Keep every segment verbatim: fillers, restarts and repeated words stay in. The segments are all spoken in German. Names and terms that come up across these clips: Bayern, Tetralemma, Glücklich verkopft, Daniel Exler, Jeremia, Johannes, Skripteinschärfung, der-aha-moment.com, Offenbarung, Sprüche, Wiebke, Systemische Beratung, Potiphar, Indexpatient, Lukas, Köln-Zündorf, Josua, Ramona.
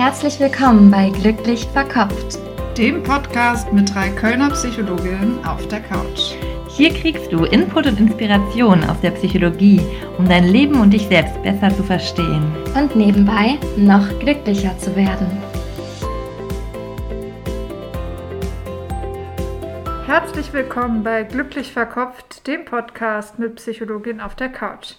Herzlich willkommen bei Glücklich verkopft, dem Podcast mit drei Kölner Psychologinnen auf der Couch. Hier kriegst du Input und Inspiration aus der Psychologie, um dein Leben und dich selbst besser zu verstehen. Und nebenbei noch glücklicher zu werden. Herzlich willkommen bei Glücklich verkopft, dem Podcast mit Psychologin auf der Couch.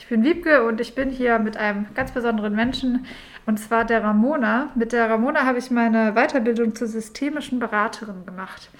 Ich bin Wiebke und ich bin hier mit einem ganz besonderen Menschen, und zwar der Ramona. Mit der Ramona habe ich meine Weiterbildung zur systemischen Beraterin gemacht.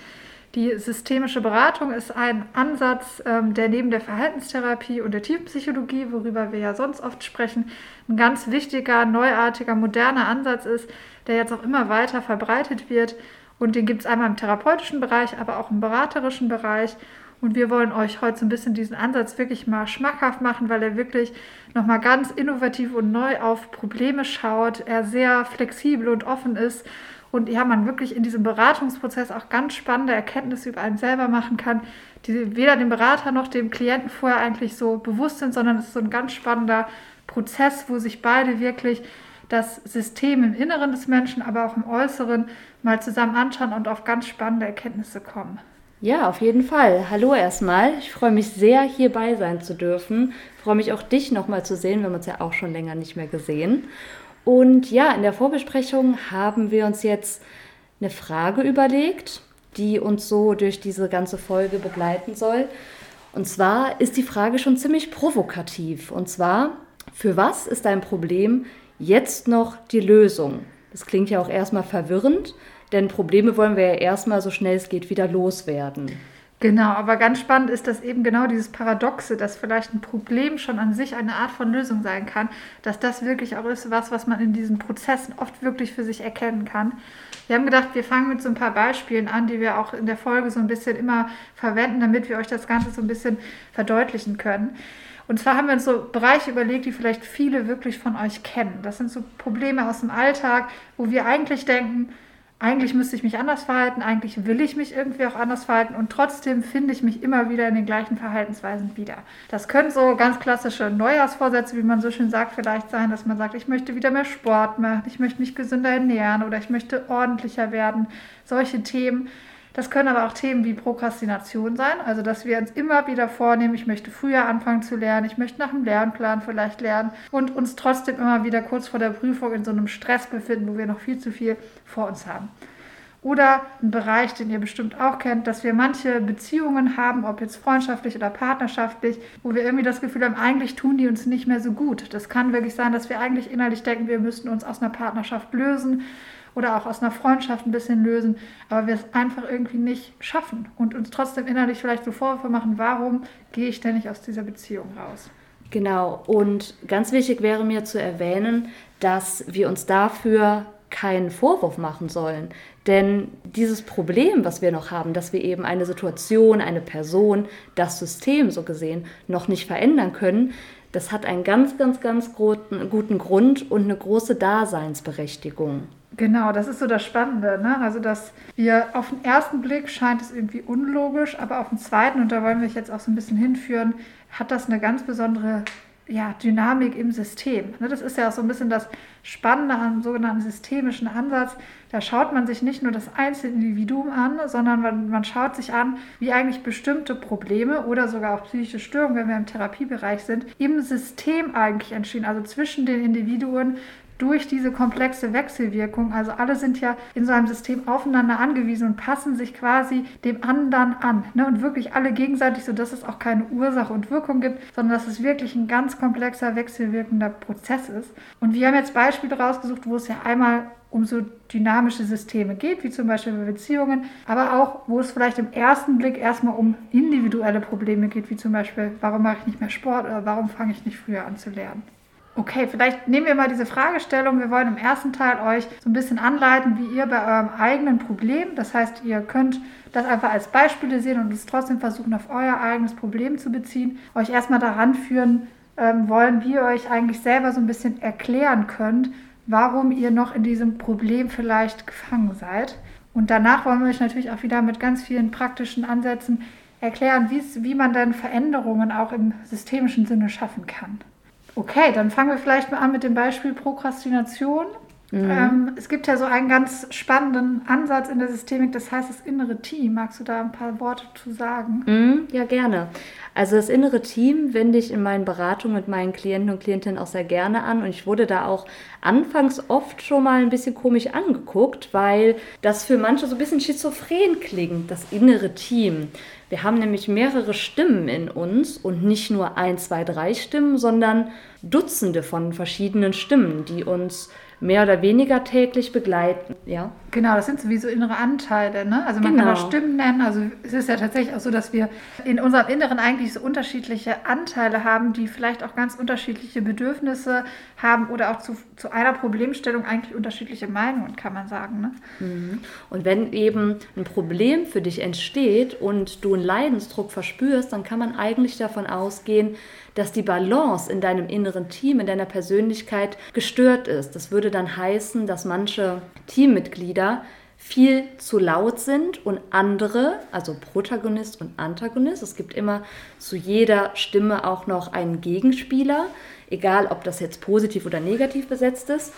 Die systemische Beratung ist ein Ansatz, der neben der Verhaltenstherapie und der Tiefenpsychologie, worüber wir ja sonst oft sprechen, ein ganz wichtiger, neuartiger, moderner Ansatz ist, der jetzt auch immer weiter verbreitet wird. Und den gibt es einmal im therapeutischen Bereich, aber auch im beraterischen Bereich. Und wir wollen euch heute so ein bisschen diesen Ansatz wirklich mal schmackhaft machen, weil er wirklich nochmal ganz innovativ und neu auf Probleme schaut, er sehr flexibel und offen ist und ja, man wirklich in diesem Beratungsprozess auch ganz spannende Erkenntnisse über einen selber machen kann, die weder dem Berater noch dem Klienten vorher eigentlich so bewusst sind, sondern es ist so ein ganz spannender Prozess, wo sich beide wirklich das System im Inneren des Menschen, aber auch im Äußeren mal zusammen anschauen und auf ganz spannende Erkenntnisse kommen. Ja, auf jeden Fall. Hallo erstmal. Ich freue mich sehr, hierbei sein zu dürfen. Ich freue mich auch, dich nochmal zu sehen. Wir haben uns ja auch schon länger nicht mehr gesehen. Und ja, in der Vorbesprechung haben wir uns jetzt eine Frage überlegt, die uns so durch diese ganze Folge begleiten soll. Und zwar ist die Frage schon ziemlich provokativ. Und zwar, für was ist dein Problem jetzt noch die Lösung? Das klingt ja auch erstmal verwirrend. Denn Probleme wollen wir ja erstmal so schnell es geht wieder loswerden. Genau, aber ganz spannend ist, dass eben genau dieses Paradoxe, dass vielleicht ein Problem schon an sich eine Art von Lösung sein kann, dass das wirklich auch ist, was, was man in diesen Prozessen oft wirklich für sich erkennen kann. Wir haben gedacht, wir fangen mit so ein paar Beispielen an, die wir auch in der Folge so ein bisschen immer verwenden, damit wir euch das Ganze so ein bisschen verdeutlichen können. Und zwar haben wir uns so Bereiche überlegt, die vielleicht viele wirklich von euch kennen. Das sind so Probleme aus dem Alltag, wo wir eigentlich denken, eigentlich müsste ich mich anders verhalten, eigentlich will ich mich irgendwie auch anders verhalten und trotzdem finde ich mich immer wieder in den gleichen Verhaltensweisen wieder. Das können so ganz klassische Neujahrsvorsätze, wie man so schön sagt, vielleicht sein, dass man sagt, ich möchte wieder mehr Sport machen, ich möchte mich gesünder ernähren oder ich möchte ordentlicher werden, solche Themen. Das können aber auch Themen wie Prokrastination sein, also dass wir uns immer wieder vornehmen, ich möchte früher anfangen zu lernen, ich möchte nach einem Lernplan vielleicht lernen und uns trotzdem immer wieder kurz vor der Prüfung in so einem Stress befinden, wo wir noch viel zu viel vor uns haben. Oder ein Bereich, den ihr bestimmt auch kennt, dass wir manche Beziehungen haben, ob jetzt freundschaftlich oder partnerschaftlich, wo wir irgendwie das Gefühl haben, eigentlich tun die uns nicht mehr so gut. Das kann wirklich sein, dass wir eigentlich innerlich denken, wir müssten uns aus einer Partnerschaft lösen oder auch aus einer Freundschaft ein bisschen lösen, aber wir es einfach irgendwie nicht schaffen und uns trotzdem innerlich vielleicht so Vorwürfe machen, warum gehe ich denn nicht aus dieser Beziehung raus? Genau, und ganz wichtig wäre mir zu erwähnen, dass wir uns dafür keinen Vorwurf machen sollen, denn dieses Problem, was wir noch haben, dass wir eben eine Situation, eine Person, das System so gesehen noch nicht verändern können, das hat einen ganz, ganz, ganz guten Grund und eine große Daseinsberechtigung. Genau, das ist so das Spannende, ne? Also dass wir auf den ersten Blick scheint es irgendwie unlogisch, aber auf den zweiten, und da wollen wir jetzt auch so ein bisschen hinführen, hat das eine ganz besondere ja, Dynamik im System. Ne? Das ist ja auch so ein bisschen das Spannende am sogenannten systemischen Ansatz. Da schaut man sich nicht nur das einzelne Individuum an, sondern man, man schaut sich an, wie eigentlich bestimmte Probleme oder sogar auch psychische Störungen, wenn wir im Therapiebereich sind, im System eigentlich entstehen, also zwischen den Individuen, durch diese komplexe Wechselwirkung, also alle sind ja in so einem System aufeinander angewiesen und passen sich quasi dem anderen an, ne? Und wirklich alle gegenseitig, sodass es auch keine Ursache und Wirkung gibt, sondern dass es wirklich ein ganz komplexer, wechselwirkender Prozess ist. Und wir haben jetzt Beispiele rausgesucht, wo es ja einmal um so dynamische Systeme geht, wie zum Beispiel bei Beziehungen, aber auch, wo es vielleicht im ersten Blick erstmal um individuelle Probleme geht, wie zum Beispiel, warum mache ich nicht mehr Sport oder warum fange ich nicht früher an zu lernen? Okay, vielleicht nehmen wir mal diese Fragestellung. Wir wollen im ersten Teil euch so ein bisschen anleiten, wie ihr bei eurem eigenen Problem, das heißt, ihr könnt das einfach als Beispiele sehen und es trotzdem versuchen, auf euer eigenes Problem zu beziehen, euch erstmal daran führen ähm, wollen, wie ihr euch eigentlich selber so ein bisschen erklären könnt, warum ihr noch in diesem Problem vielleicht gefangen seid. Und danach wollen wir euch natürlich auch wieder mit ganz vielen praktischen Ansätzen erklären, wie man dann Veränderungen auch im systemischen Sinne schaffen kann. Okay, dann fangen wir vielleicht mal an mit dem Beispiel Prokrastination. Mhm. Ähm, es gibt ja so einen ganz spannenden Ansatz in der Systemik, das heißt das innere Team. Magst du da ein paar Worte zu sagen? Mhm, ja, gerne. Also das innere Team wende ich in meinen Beratungen mit meinen Klienten und Klientinnen auch sehr gerne an. Und ich wurde da auch anfangs oft schon mal ein bisschen komisch angeguckt, weil das für manche so ein bisschen schizophren klingt, das innere Team. Wir haben nämlich mehrere Stimmen in uns und nicht nur ein, zwei, drei Stimmen, sondern Dutzende von verschiedenen Stimmen, die uns mehr oder weniger täglich begleiten. Ja. Genau, das sind so wie so innere Anteile, ne? Also man genau. kann auch Stimmen nennen. Also es ist ja tatsächlich auch so, dass wir in unserem Inneren eigentlich so unterschiedliche Anteile haben, die vielleicht auch ganz unterschiedliche Bedürfnisse haben oder auch zu, zu einer Problemstellung eigentlich unterschiedliche Meinungen, kann man sagen, ne? Mhm. Und wenn eben ein Problem für dich entsteht und du einen Leidensdruck verspürst, dann kann man eigentlich davon ausgehen, dass die Balance in deinem inneren Team, in deiner Persönlichkeit gestört ist. Das würde dann heißen, dass manche Teammitglieder viel zu laut sind und andere, also Protagonist und Antagonist, es gibt immer zu jeder Stimme auch noch einen Gegenspieler, egal ob das jetzt positiv oder negativ besetzt ist.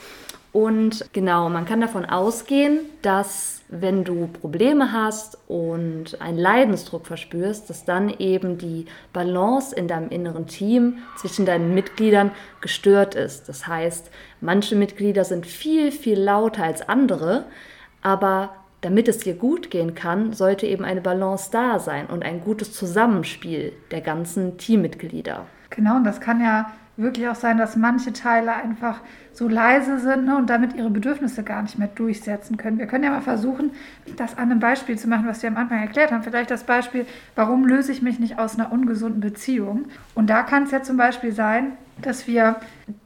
Und genau, man kann davon ausgehen, dass wenn du Probleme hast und einen Leidensdruck verspürst, dass dann eben die Balance in deinem inneren Team zwischen deinen Mitgliedern gestört ist. Das heißt, manche Mitglieder sind viel, viel lauter als andere, aber damit es dir gut gehen kann, sollte eben eine Balance da sein und ein gutes Zusammenspiel der ganzen Teammitglieder. Genau, und das kann ja wirklich auch sein, dass manche Teile einfach so leise sind, ne, und damit ihre Bedürfnisse gar nicht mehr durchsetzen können. Wir können ja mal versuchen, das an einem Beispiel zu machen, was wir am Anfang erklärt haben. Vielleicht das Beispiel, warum löse ich mich nicht aus einer ungesunden Beziehung? Und da kann es ja zum Beispiel sein, dass wir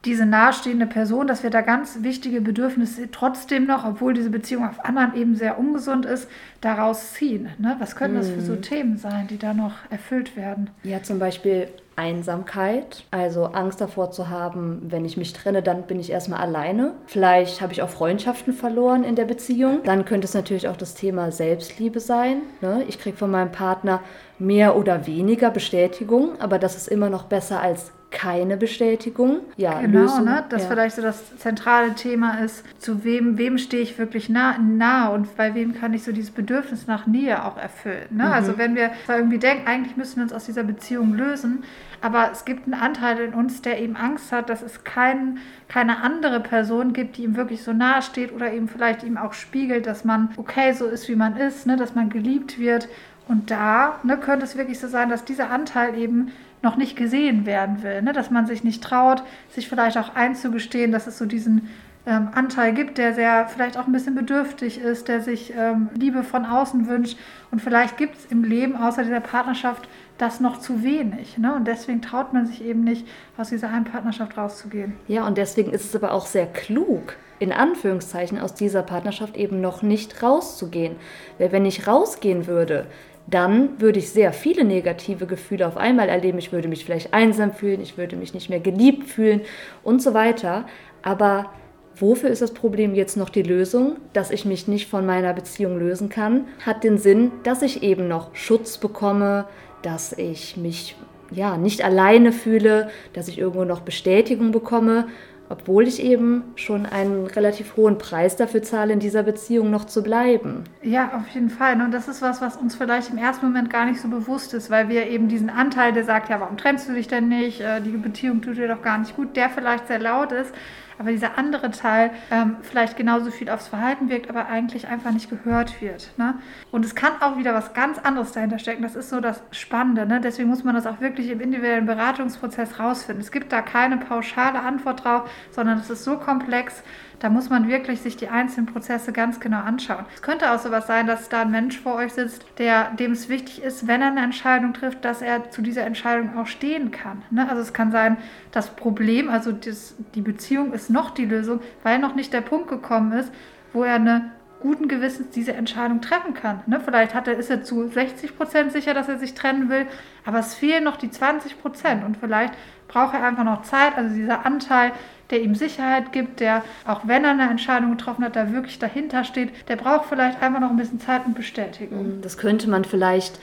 diese nahestehende Person, dass wir da ganz wichtige Bedürfnisse trotzdem noch, obwohl diese Beziehung auf anderen eben sehr ungesund ist, daraus ziehen. Ne? Was können das für so Themen sein, die da noch erfüllt werden? Ja, zum Beispiel Einsamkeit, also Angst davor zu haben, wenn ich mich trenne, dann bin ich erstmal alleine. Vielleicht habe ich auch Freundschaften verloren in der Beziehung. Dann könnte es natürlich auch das Thema Selbstliebe sein. Ne? Ich kriege von meinem Partner mehr oder weniger Bestätigung, aber das ist immer noch besser als keine Bestätigung. Ja, genau, Lösung, ne? Das ja. vielleicht so das zentrale Thema ist, zu wem, wem stehe ich wirklich nah, nah und bei wem kann ich so dieses Bedürfnis nach Nähe auch erfüllen. Ne? Mhm. Also wenn wir zwar irgendwie denken, eigentlich müssen wir uns aus dieser Beziehung lösen, aber es gibt einen Anteil in uns, der eben Angst hat, dass es kein, keine andere Person gibt, die ihm wirklich so nahe steht oder eben vielleicht ihm auch spiegelt, dass man okay so ist, wie man ist, ne? Dass man geliebt wird. Und da, ne, könnte es wirklich so sein, dass dieser Anteil eben noch nicht gesehen werden will, ne? Dass man sich nicht traut, sich vielleicht auch einzugestehen, dass es so diesen ähm, Anteil gibt, der sehr vielleicht auch ein bisschen bedürftig ist, der sich ähm, Liebe von außen wünscht. Und vielleicht gibt es im Leben außer dieser Partnerschaft das noch zu wenig. Ne? Und deswegen traut man sich eben nicht, aus dieser einen Partnerschaft rauszugehen. Ja, und deswegen ist es aber auch sehr klug, in Anführungszeichen aus dieser Partnerschaft eben noch nicht rauszugehen. Weil wenn ich rausgehen würde, dann würde ich sehr viele negative Gefühle auf einmal erleben. Ich würde mich vielleicht einsam fühlen, ich würde mich nicht mehr geliebt fühlen und so weiter. Aber wofür ist das Problem jetzt noch die Lösung, dass ich mich nicht von meiner Beziehung lösen kann? Hat den Sinn, dass ich eben noch Schutz bekomme, dass ich mich ja nicht alleine fühle, dass ich irgendwo noch Bestätigung bekomme, obwohl ich eben schon einen relativ hohen Preis dafür zahle, in dieser Beziehung noch zu bleiben. Ja, auf jeden Fall. Und das ist was, was uns vielleicht im ersten Moment gar nicht so bewusst ist, weil wir eben diesen Anteil, der sagt, ja, warum trennst du dich denn nicht? Die Beziehung tut dir doch gar nicht gut, der vielleicht sehr laut ist. Aber dieser andere Teil ähm, vielleicht genauso viel aufs Verhalten wirkt, aber eigentlich einfach nicht gehört wird. Ne? Und es kann auch wieder was ganz anderes dahinter stecken. Das ist so das Spannende. Ne? Deswegen muss man das auch wirklich im individuellen Beratungsprozess rausfinden. Es gibt da keine pauschale Antwort drauf, sondern es ist so komplex, da muss man wirklich sich die einzelnen Prozesse ganz genau anschauen. Es könnte auch sowas sein, dass da ein Mensch vor euch sitzt, der, dem es wichtig ist, wenn er eine Entscheidung trifft, dass er zu dieser Entscheidung auch stehen kann. Ne? Also es kann sein, das Problem, also das, die Beziehung ist noch die Lösung, weil noch nicht der Punkt gekommen ist, wo er eine guten Gewissens diese Entscheidung treffen kann. Ne? Vielleicht hat er, ist er zu sechzig Prozent sicher, dass er sich trennen will, aber es fehlen noch die zwanzig Prozent und vielleicht braucht er einfach noch Zeit. Also dieser Anteil, der ihm Sicherheit gibt, der, auch wenn er eine Entscheidung getroffen hat, da wirklich dahinter steht, der braucht vielleicht einfach noch ein bisschen Zeit und Bestätigung. Das könnte man vielleicht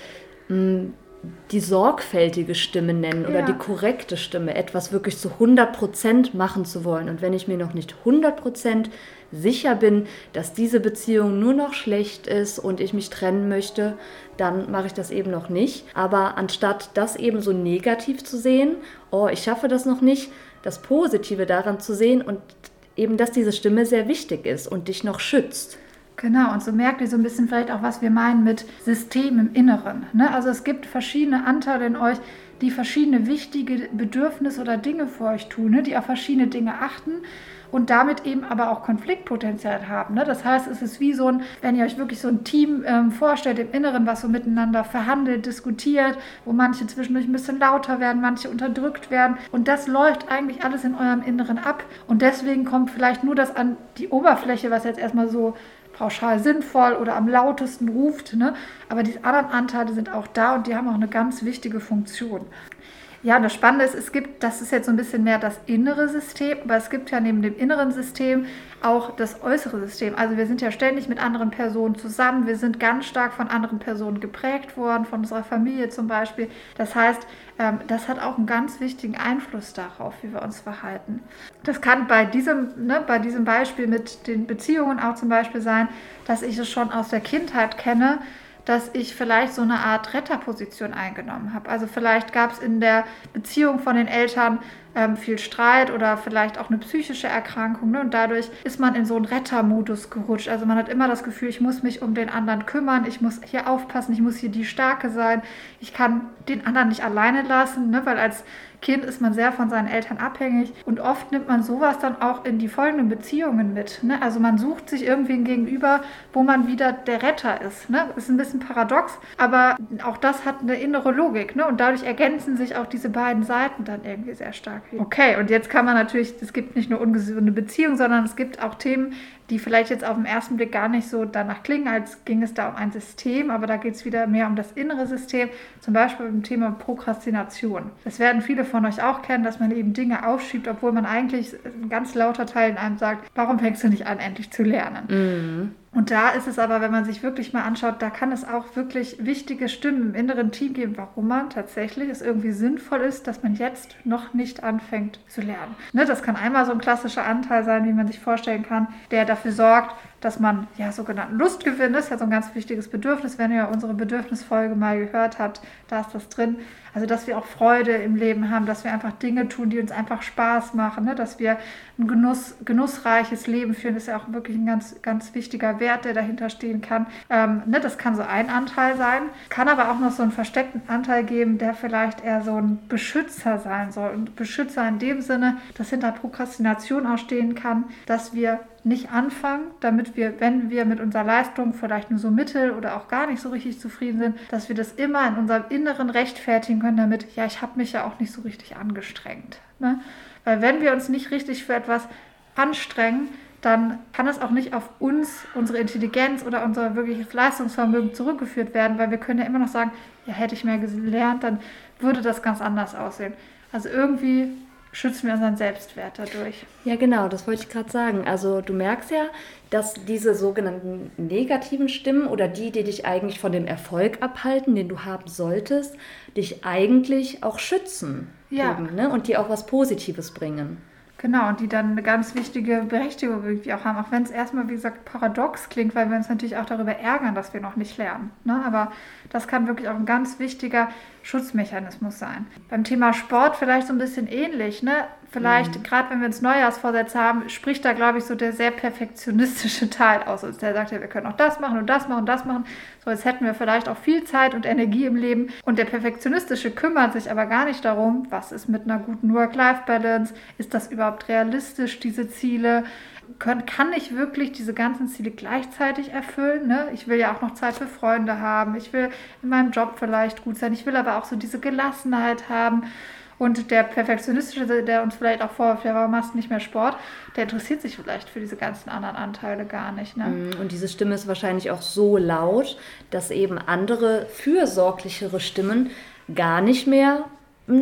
mh, die sorgfältige Stimme nennen ja. oder die korrekte Stimme, etwas wirklich zu hundert Prozent machen zu wollen. Und wenn ich mir noch nicht hundert Prozent sicher bin, dass diese Beziehung nur noch schlecht ist und ich mich trennen möchte, dann mache ich das eben noch nicht. Aber anstatt das eben so negativ zu sehen, oh, ich schaffe das noch nicht, das Positive daran zu sehen und eben, dass diese Stimme sehr wichtig ist und dich noch schützt. Genau, und so merkt ihr so ein bisschen vielleicht auch, was wir meinen mit System im Inneren. Ne? Also es gibt verschiedene Anteile in euch, die verschiedene wichtige Bedürfnisse oder Dinge für euch tun, ne? Die auf verschiedene Dinge achten und damit eben aber auch Konfliktpotenzial haben. Ne? Das heißt, es ist wie so ein, wenn ihr euch wirklich so ein Team ähm, vorstellt im Inneren, was so miteinander verhandelt, diskutiert, wo manche zwischendurch ein bisschen lauter werden, manche unterdrückt werden. Und das läuft eigentlich alles in eurem Inneren ab. Und deswegen kommt vielleicht nur das an die Oberfläche, was jetzt erstmal so pauschal sinnvoll oder am lautesten ruft, ne? Aber die anderen Anteile sind auch da und die haben auch eine ganz wichtige Funktion. Ja, und das Spannende ist, es gibt, das ist jetzt so ein bisschen mehr das innere System, aber es gibt ja neben dem inneren System auch das äußere System. Also wir sind ja ständig mit anderen Personen zusammen, wir sind ganz stark von anderen Personen geprägt worden, von unserer Familie zum Beispiel. Das heißt, das hat auch einen ganz wichtigen Einfluss darauf, wie wir uns verhalten. Das kann bei diesem, ne, bei diesem Beispiel mit den Beziehungen auch zum Beispiel sein, dass ich es schon aus der Kindheit kenne, dass ich vielleicht so eine Art Retterposition eingenommen habe. Also vielleicht gab es in der Beziehung von den Eltern ähm, viel Streit oder vielleicht auch eine psychische Erkrankung. Ne? Und dadurch ist man in so einen Rettermodus gerutscht. Also man hat immer das Gefühl, ich muss mich um den anderen kümmern, ich muss hier aufpassen, ich muss hier die Starke sein. Ich kann den anderen nicht alleine lassen, ne? Weil als Kind ist man sehr von seinen Eltern abhängig. Und oft nimmt man sowas dann auch in die folgenden Beziehungen mit. Ne? Also man sucht sich irgendwie ein Gegenüber, wo man wieder der Retter ist. Ne? Ist ein bisschen paradox, aber auch das hat eine innere Logik. Ne? Und dadurch ergänzen sich auch diese beiden Seiten dann irgendwie sehr stark. Okay, und jetzt kann man natürlich, es gibt nicht nur ungesunde Beziehungen, sondern es gibt auch Themen, die vielleicht jetzt auf den ersten Blick gar nicht so danach klingen, als ging es da um ein System, aber da geht es wieder mehr um das innere System, zum Beispiel beim Thema Prokrastination. Das werden viele von euch auch kennen, dass man eben Dinge aufschiebt, obwohl man eigentlich ein ganz lauter Teil in einem sagt, warum fängst du nicht an, endlich zu lernen? Mhm. Und da ist es aber, wenn man sich wirklich mal anschaut, da kann es auch wirklich wichtige Stimmen im inneren Team geben, warum man tatsächlich es irgendwie sinnvoll ist, dass man jetzt noch nicht anfängt zu lernen. Ne, das kann einmal so ein klassischer Anteil sein, wie man sich vorstellen kann, der dafür sorgt, dass man ja sogenannten Lustgewinn ist, ja so ein ganz wichtiges Bedürfnis, wenn ihr unsere Bedürfnisfolge mal gehört habt, da ist das drin. Also dass wir auch Freude im Leben haben, dass wir einfach Dinge tun, die uns einfach Spaß machen, ne? Dass wir ein Genuss, genussreiches Leben führen, ist ja auch wirklich ein ganz, ganz wichtiger Wert. Wert, der dahinter stehen kann. Ähm, ne, das kann so ein Anteil sein. Kann aber auch noch so einen versteckten Anteil geben, der vielleicht eher so ein Beschützer sein soll. Und Beschützer in dem Sinne, dass hinter Prokrastination auch stehen kann, dass wir nicht anfangen, damit wir, wenn wir mit unserer Leistung vielleicht nur so mittel oder auch gar nicht so richtig zufrieden sind, dass wir das immer in unserem Inneren rechtfertigen können damit, ja, ich habe mich ja auch nicht so richtig angestrengt. Ne? Weil wenn wir uns nicht richtig für etwas anstrengen, dann kann es auch nicht auf uns, unsere Intelligenz oder unser wirkliches Leistungsvermögen zurückgeführt werden, weil wir können ja immer noch sagen, ja, hätte ich mehr gelernt, dann würde das ganz anders aussehen. Also irgendwie schützen wir unseren Selbstwert dadurch. Ja, genau, das wollte ich gerade sagen. Also du merkst ja, dass diese sogenannten negativen Stimmen oder die, die dich eigentlich von dem Erfolg abhalten, den du haben solltest, dich eigentlich auch schützen. Ja. Eben, ne? Und die auch was Positives bringen. Genau, und die dann eine ganz wichtige Berechtigung irgendwie auch haben, auch wenn es erstmal, wie gesagt, paradox klingt, weil wir uns natürlich auch darüber ärgern, dass wir noch nicht lernen. Ne? Aber das kann wirklich auch ein ganz wichtiger Schutzmechanismus sein. Beim Thema Sport vielleicht so ein bisschen ähnlich, ne? Vielleicht, mhm. gerade wenn wir uns Neujahrsvorsätze haben, spricht da, glaube ich, so der sehr perfektionistische Teil aus uns. Der sagt ja, wir können auch das machen und das machen und das machen. So, jetzt hätten wir vielleicht auch viel Zeit und Energie im Leben. Und der Perfektionistische kümmert sich aber gar nicht darum, was ist mit einer guten Work-Life-Balance? Ist das überhaupt realistisch, diese Ziele? Können, kann ich wirklich diese ganzen Ziele gleichzeitig erfüllen? Ne? Ich will ja auch noch Zeit für Freunde haben. Ich will in meinem Job vielleicht gut sein. Ich will aber auch so diese Gelassenheit haben. Und der Perfektionistische, der uns vielleicht auch vorwirft, ja, warum machst du nicht mehr Sport, der interessiert sich vielleicht für diese ganzen anderen Anteile gar nicht. Ne? Und diese Stimme ist wahrscheinlich auch so laut, dass eben andere fürsorglichere Stimmen gar nicht mehr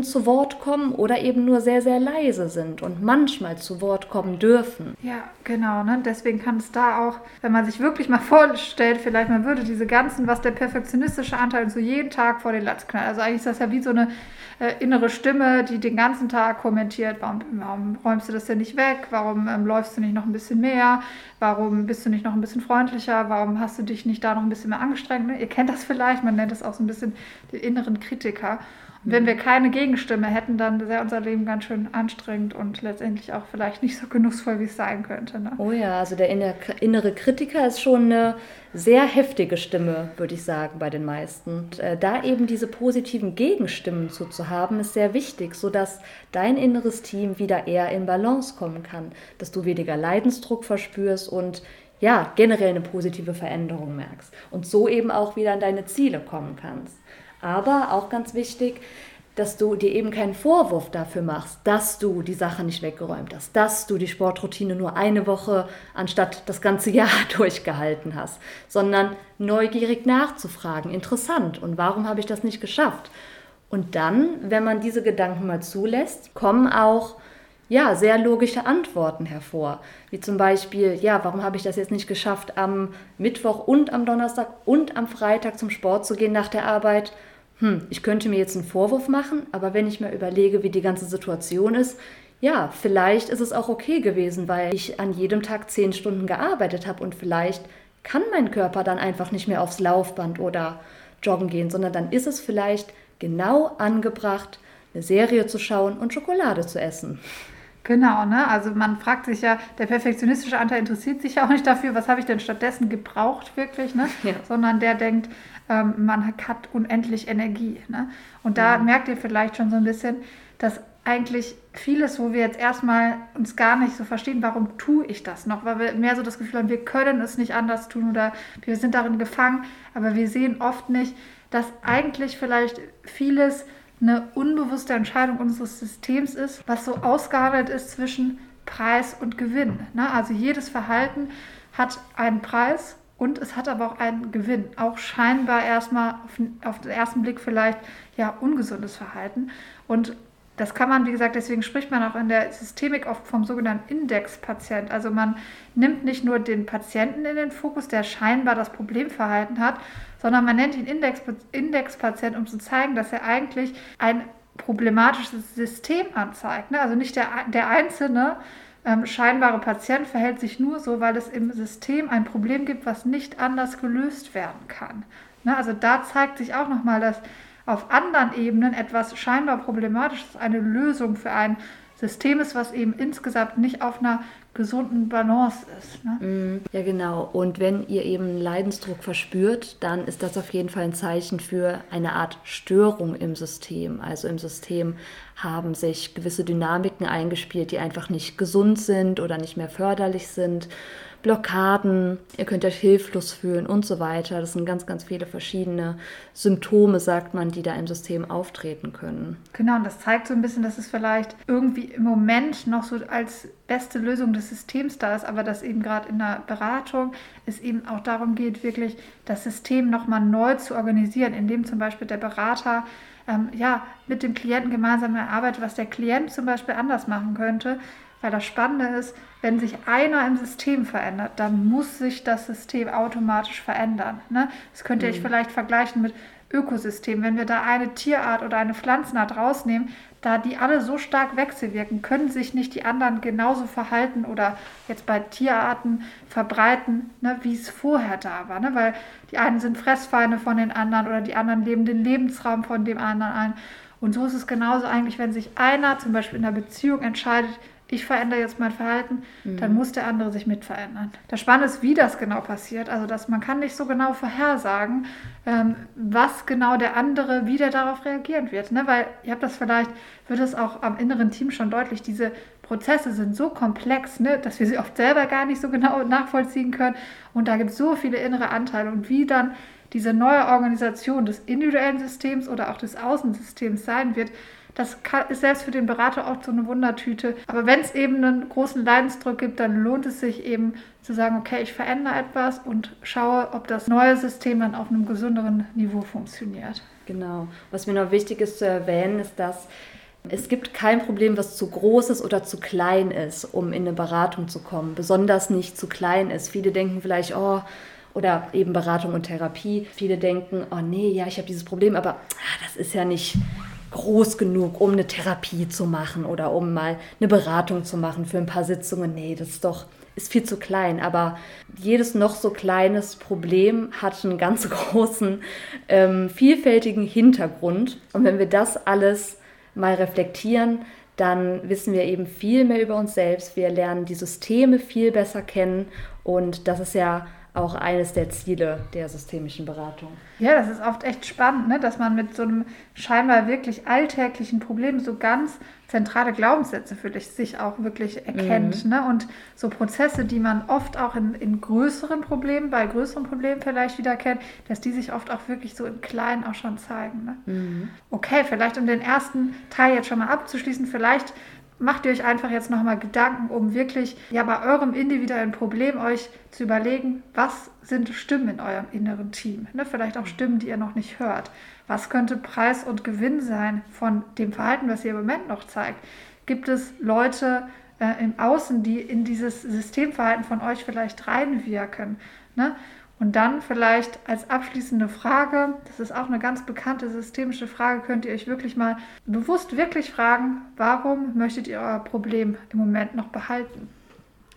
zu Wort kommen oder eben nur sehr, sehr leise sind und manchmal zu Wort kommen dürfen. Ja, genau. Ne? Deswegen kann es da auch, wenn man sich wirklich mal vorstellt, vielleicht man würde diese ganzen, was der perfektionistische Anteil so jeden Tag vor den Latz knallt. Also eigentlich ist das ja wie so eine äh, innere Stimme, die den ganzen Tag kommentiert, warum, warum räumst du das denn nicht weg? Warum ähm, läufst du nicht noch ein bisschen mehr? Warum bist du nicht noch ein bisschen freundlicher? Warum hast du dich nicht da noch ein bisschen mehr angestrengt? Ne? Ihr kennt das vielleicht, man nennt das auch so ein bisschen den inneren Kritiker. Wenn wir keine Gegenstimme hätten, dann wäre unser Leben ganz schön anstrengend und letztendlich auch vielleicht nicht so genussvoll, wie es sein könnte. Ne? Oh ja, also der innere Kritiker ist schon eine sehr heftige Stimme, würde ich sagen, bei den meisten. Und äh, da eben diese positiven Gegenstimmen zu, zu haben, ist sehr wichtig, sodass dein inneres Team wieder eher in Balance kommen kann, dass du weniger Leidensdruck verspürst und ja, generell eine positive Veränderung merkst und so eben auch wieder an deine Ziele kommen kannst. Aber auch ganz wichtig, dass du dir eben keinen Vorwurf dafür machst, dass du die Sache nicht weggeräumt hast, dass du die Sportroutine nur eine Woche anstatt das ganze Jahr durchgehalten hast, sondern neugierig nachzufragen, interessant, und warum habe ich das nicht geschafft? Und dann, wenn man diese Gedanken mal zulässt, kommen auch ja, sehr logische Antworten hervor, wie zum Beispiel, ja, warum habe ich das jetzt nicht geschafft, am Mittwoch und am Donnerstag und am Freitag zum Sport zu gehen nach der Arbeit? Hm, ich könnte mir jetzt einen Vorwurf machen, aber wenn ich mir überlege, wie die ganze Situation ist, ja, vielleicht ist es auch okay gewesen, weil ich an jedem Tag zehn Stunden gearbeitet habe und vielleicht kann mein Körper dann einfach nicht mehr aufs Laufband oder joggen gehen, sondern dann ist es vielleicht genau angebracht, eine Serie zu schauen und Schokolade zu essen. Genau, ne? Also man fragt sich ja, der perfektionistische Anteil interessiert sich ja auch nicht dafür, was habe ich denn stattdessen gebraucht wirklich, ne? Ja. Sondern der denkt, ähm, man hat unendlich Energie, ne? Und da mhm. merkt ihr vielleicht schon so ein bisschen, dass eigentlich vieles, wo wir jetzt erstmal uns gar nicht so verstehen, warum tue ich das noch? Weil wir mehr so das Gefühl haben, wir können es nicht anders tun oder wir sind darin gefangen, aber wir sehen oft nicht, dass eigentlich vielleicht vieles eine unbewusste Entscheidung unseres Systems ist, was so ausgehandelt ist zwischen Preis und Gewinn. Ne? Also jedes Verhalten hat einen Preis und es hat aber auch einen Gewinn. Auch scheinbar erstmal auf, auf den ersten Blick vielleicht ja ungesundes Verhalten. Und das kann man, wie gesagt, deswegen spricht man auch in der Systemik oft vom sogenannten Indexpatient. Also man nimmt nicht nur den Patienten in den Fokus, der scheinbar das Problemverhalten hat, sondern man nennt ihn Index, Indexpatient, um zu zeigen, dass er eigentlich ein problematisches System anzeigt. Ne? Also nicht der, der einzelne ähm, scheinbare Patient verhält sich nur so, weil es im System ein Problem gibt, was nicht anders gelöst werden kann. Ne? Also da zeigt sich auch nochmal, dass auf anderen Ebenen etwas scheinbar Problematisches eine Lösung für ein System ist, was eben insgesamt nicht auf einer gesunden Balance ist. Ne? Ja, genau. Und wenn ihr eben Leidensdruck verspürt, dann ist das auf jeden Fall ein Zeichen für eine Art Störung im System. Also im System haben sich gewisse Dynamiken eingespielt, die einfach nicht gesund sind oder nicht mehr förderlich sind. Blockaden, ihr könnt euch hilflos fühlen und so weiter. Das sind ganz, ganz viele verschiedene Symptome, sagt man, die da im System auftreten können. Genau, und das zeigt so ein bisschen, dass es vielleicht irgendwie im Moment noch so als beste Lösung des Systems da ist, aber dass eben gerade in der Beratung es eben auch darum geht, wirklich das System nochmal neu zu organisieren, indem zum Beispiel der Berater ähm, ja, mit dem Klienten gemeinsam erarbeitet, was der Klient zum Beispiel anders machen könnte. Weil das Spannende ist, wenn sich einer im System verändert, dann muss sich das System automatisch verändern. Ne? Das könnt ihr euch mhm. vielleicht vergleichen mit Ökosystem. Wenn wir da eine Tierart oder eine Pflanzenart rausnehmen, da die alle so stark wechselwirken, können sich nicht die anderen genauso verhalten oder jetzt bei Tierarten verbreiten, ne, wie es vorher da war. Ne? Weil die einen sind Fressfeinde von den anderen oder die anderen leben den Lebensraum von dem anderen ein. Und so ist es genauso eigentlich, wenn sich einer zum Beispiel in einer Beziehung entscheidet, ich verändere jetzt mein Verhalten, mhm. dann muss der andere sich mit verändern. Das Spannende ist, wie das genau passiert. Also dass man kann nicht so genau vorhersagen, ähm, was genau der andere, wie der darauf reagieren wird. Ne? Weil ihr habt das vielleicht, wird es auch am inneren Team schon deutlich, diese Prozesse sind so komplex, ne, dass wir sie oft selber gar nicht so genau nachvollziehen können. Und da gibt es so viele innere Anteile. Und wie dann diese neue Organisation des individuellen Systems oder auch des Außensystems sein wird, das kann, ist selbst für den Berater auch so eine Wundertüte. Aber wenn es eben einen großen Leidensdruck gibt, dann lohnt es sich eben zu sagen, okay, ich verändere etwas und schaue, ob das neue System dann auf einem gesünderen Niveau funktioniert. Genau. Was mir noch wichtig ist zu erwähnen, ist, dass es gibt kein Problem, was zu groß ist oder zu klein ist, um in eine Beratung zu kommen. Besonders nicht zu klein ist. Viele denken vielleicht, oh, oder eben Beratung und Therapie. Viele denken, oh nee, ja, ich habe dieses Problem, aber ah, das ist ja nicht groß genug, um eine Therapie zu machen oder um mal eine Beratung zu machen für ein paar Sitzungen. Nee, das ist doch ist viel zu klein. Aber jedes noch so kleines Problem hat einen ganz großen, ähm, vielfältigen Hintergrund. Und wenn wir das alles mal reflektieren, dann wissen wir eben viel mehr über uns selbst. Wir lernen die Systeme viel besser kennen. Und das ist ja auch eines der Ziele der systemischen Beratung. Ja, das ist oft echt spannend, ne? Dass man mit so einem scheinbar wirklich alltäglichen Problem so ganz zentrale Glaubenssätze für sich auch wirklich erkennt. Mhm. Ne? Und so Prozesse, die man oft auch in, in größeren Problemen, bei größeren Problemen vielleicht wieder kennt, dass die sich oft auch wirklich so im Kleinen auch schon zeigen. Ne? Mhm. Okay, vielleicht um den ersten Teil jetzt schon mal abzuschließen, vielleicht macht ihr euch einfach jetzt nochmal Gedanken, um wirklich ja bei eurem individuellen Problem euch zu überlegen, was sind Stimmen in eurem inneren Team? Ne? Vielleicht auch Stimmen, die ihr noch nicht hört. Was könnte Preis und Gewinn sein von dem Verhalten, was ihr im Moment noch zeigt? Gibt es Leute äh, im Außen, die in dieses Systemverhalten von euch vielleicht reinwirken? Ne? Und dann vielleicht als abschließende Frage, das ist auch eine ganz bekannte systemische Frage, könnt ihr euch wirklich mal bewusst wirklich fragen, warum möchtet ihr euer Problem im Moment noch behalten?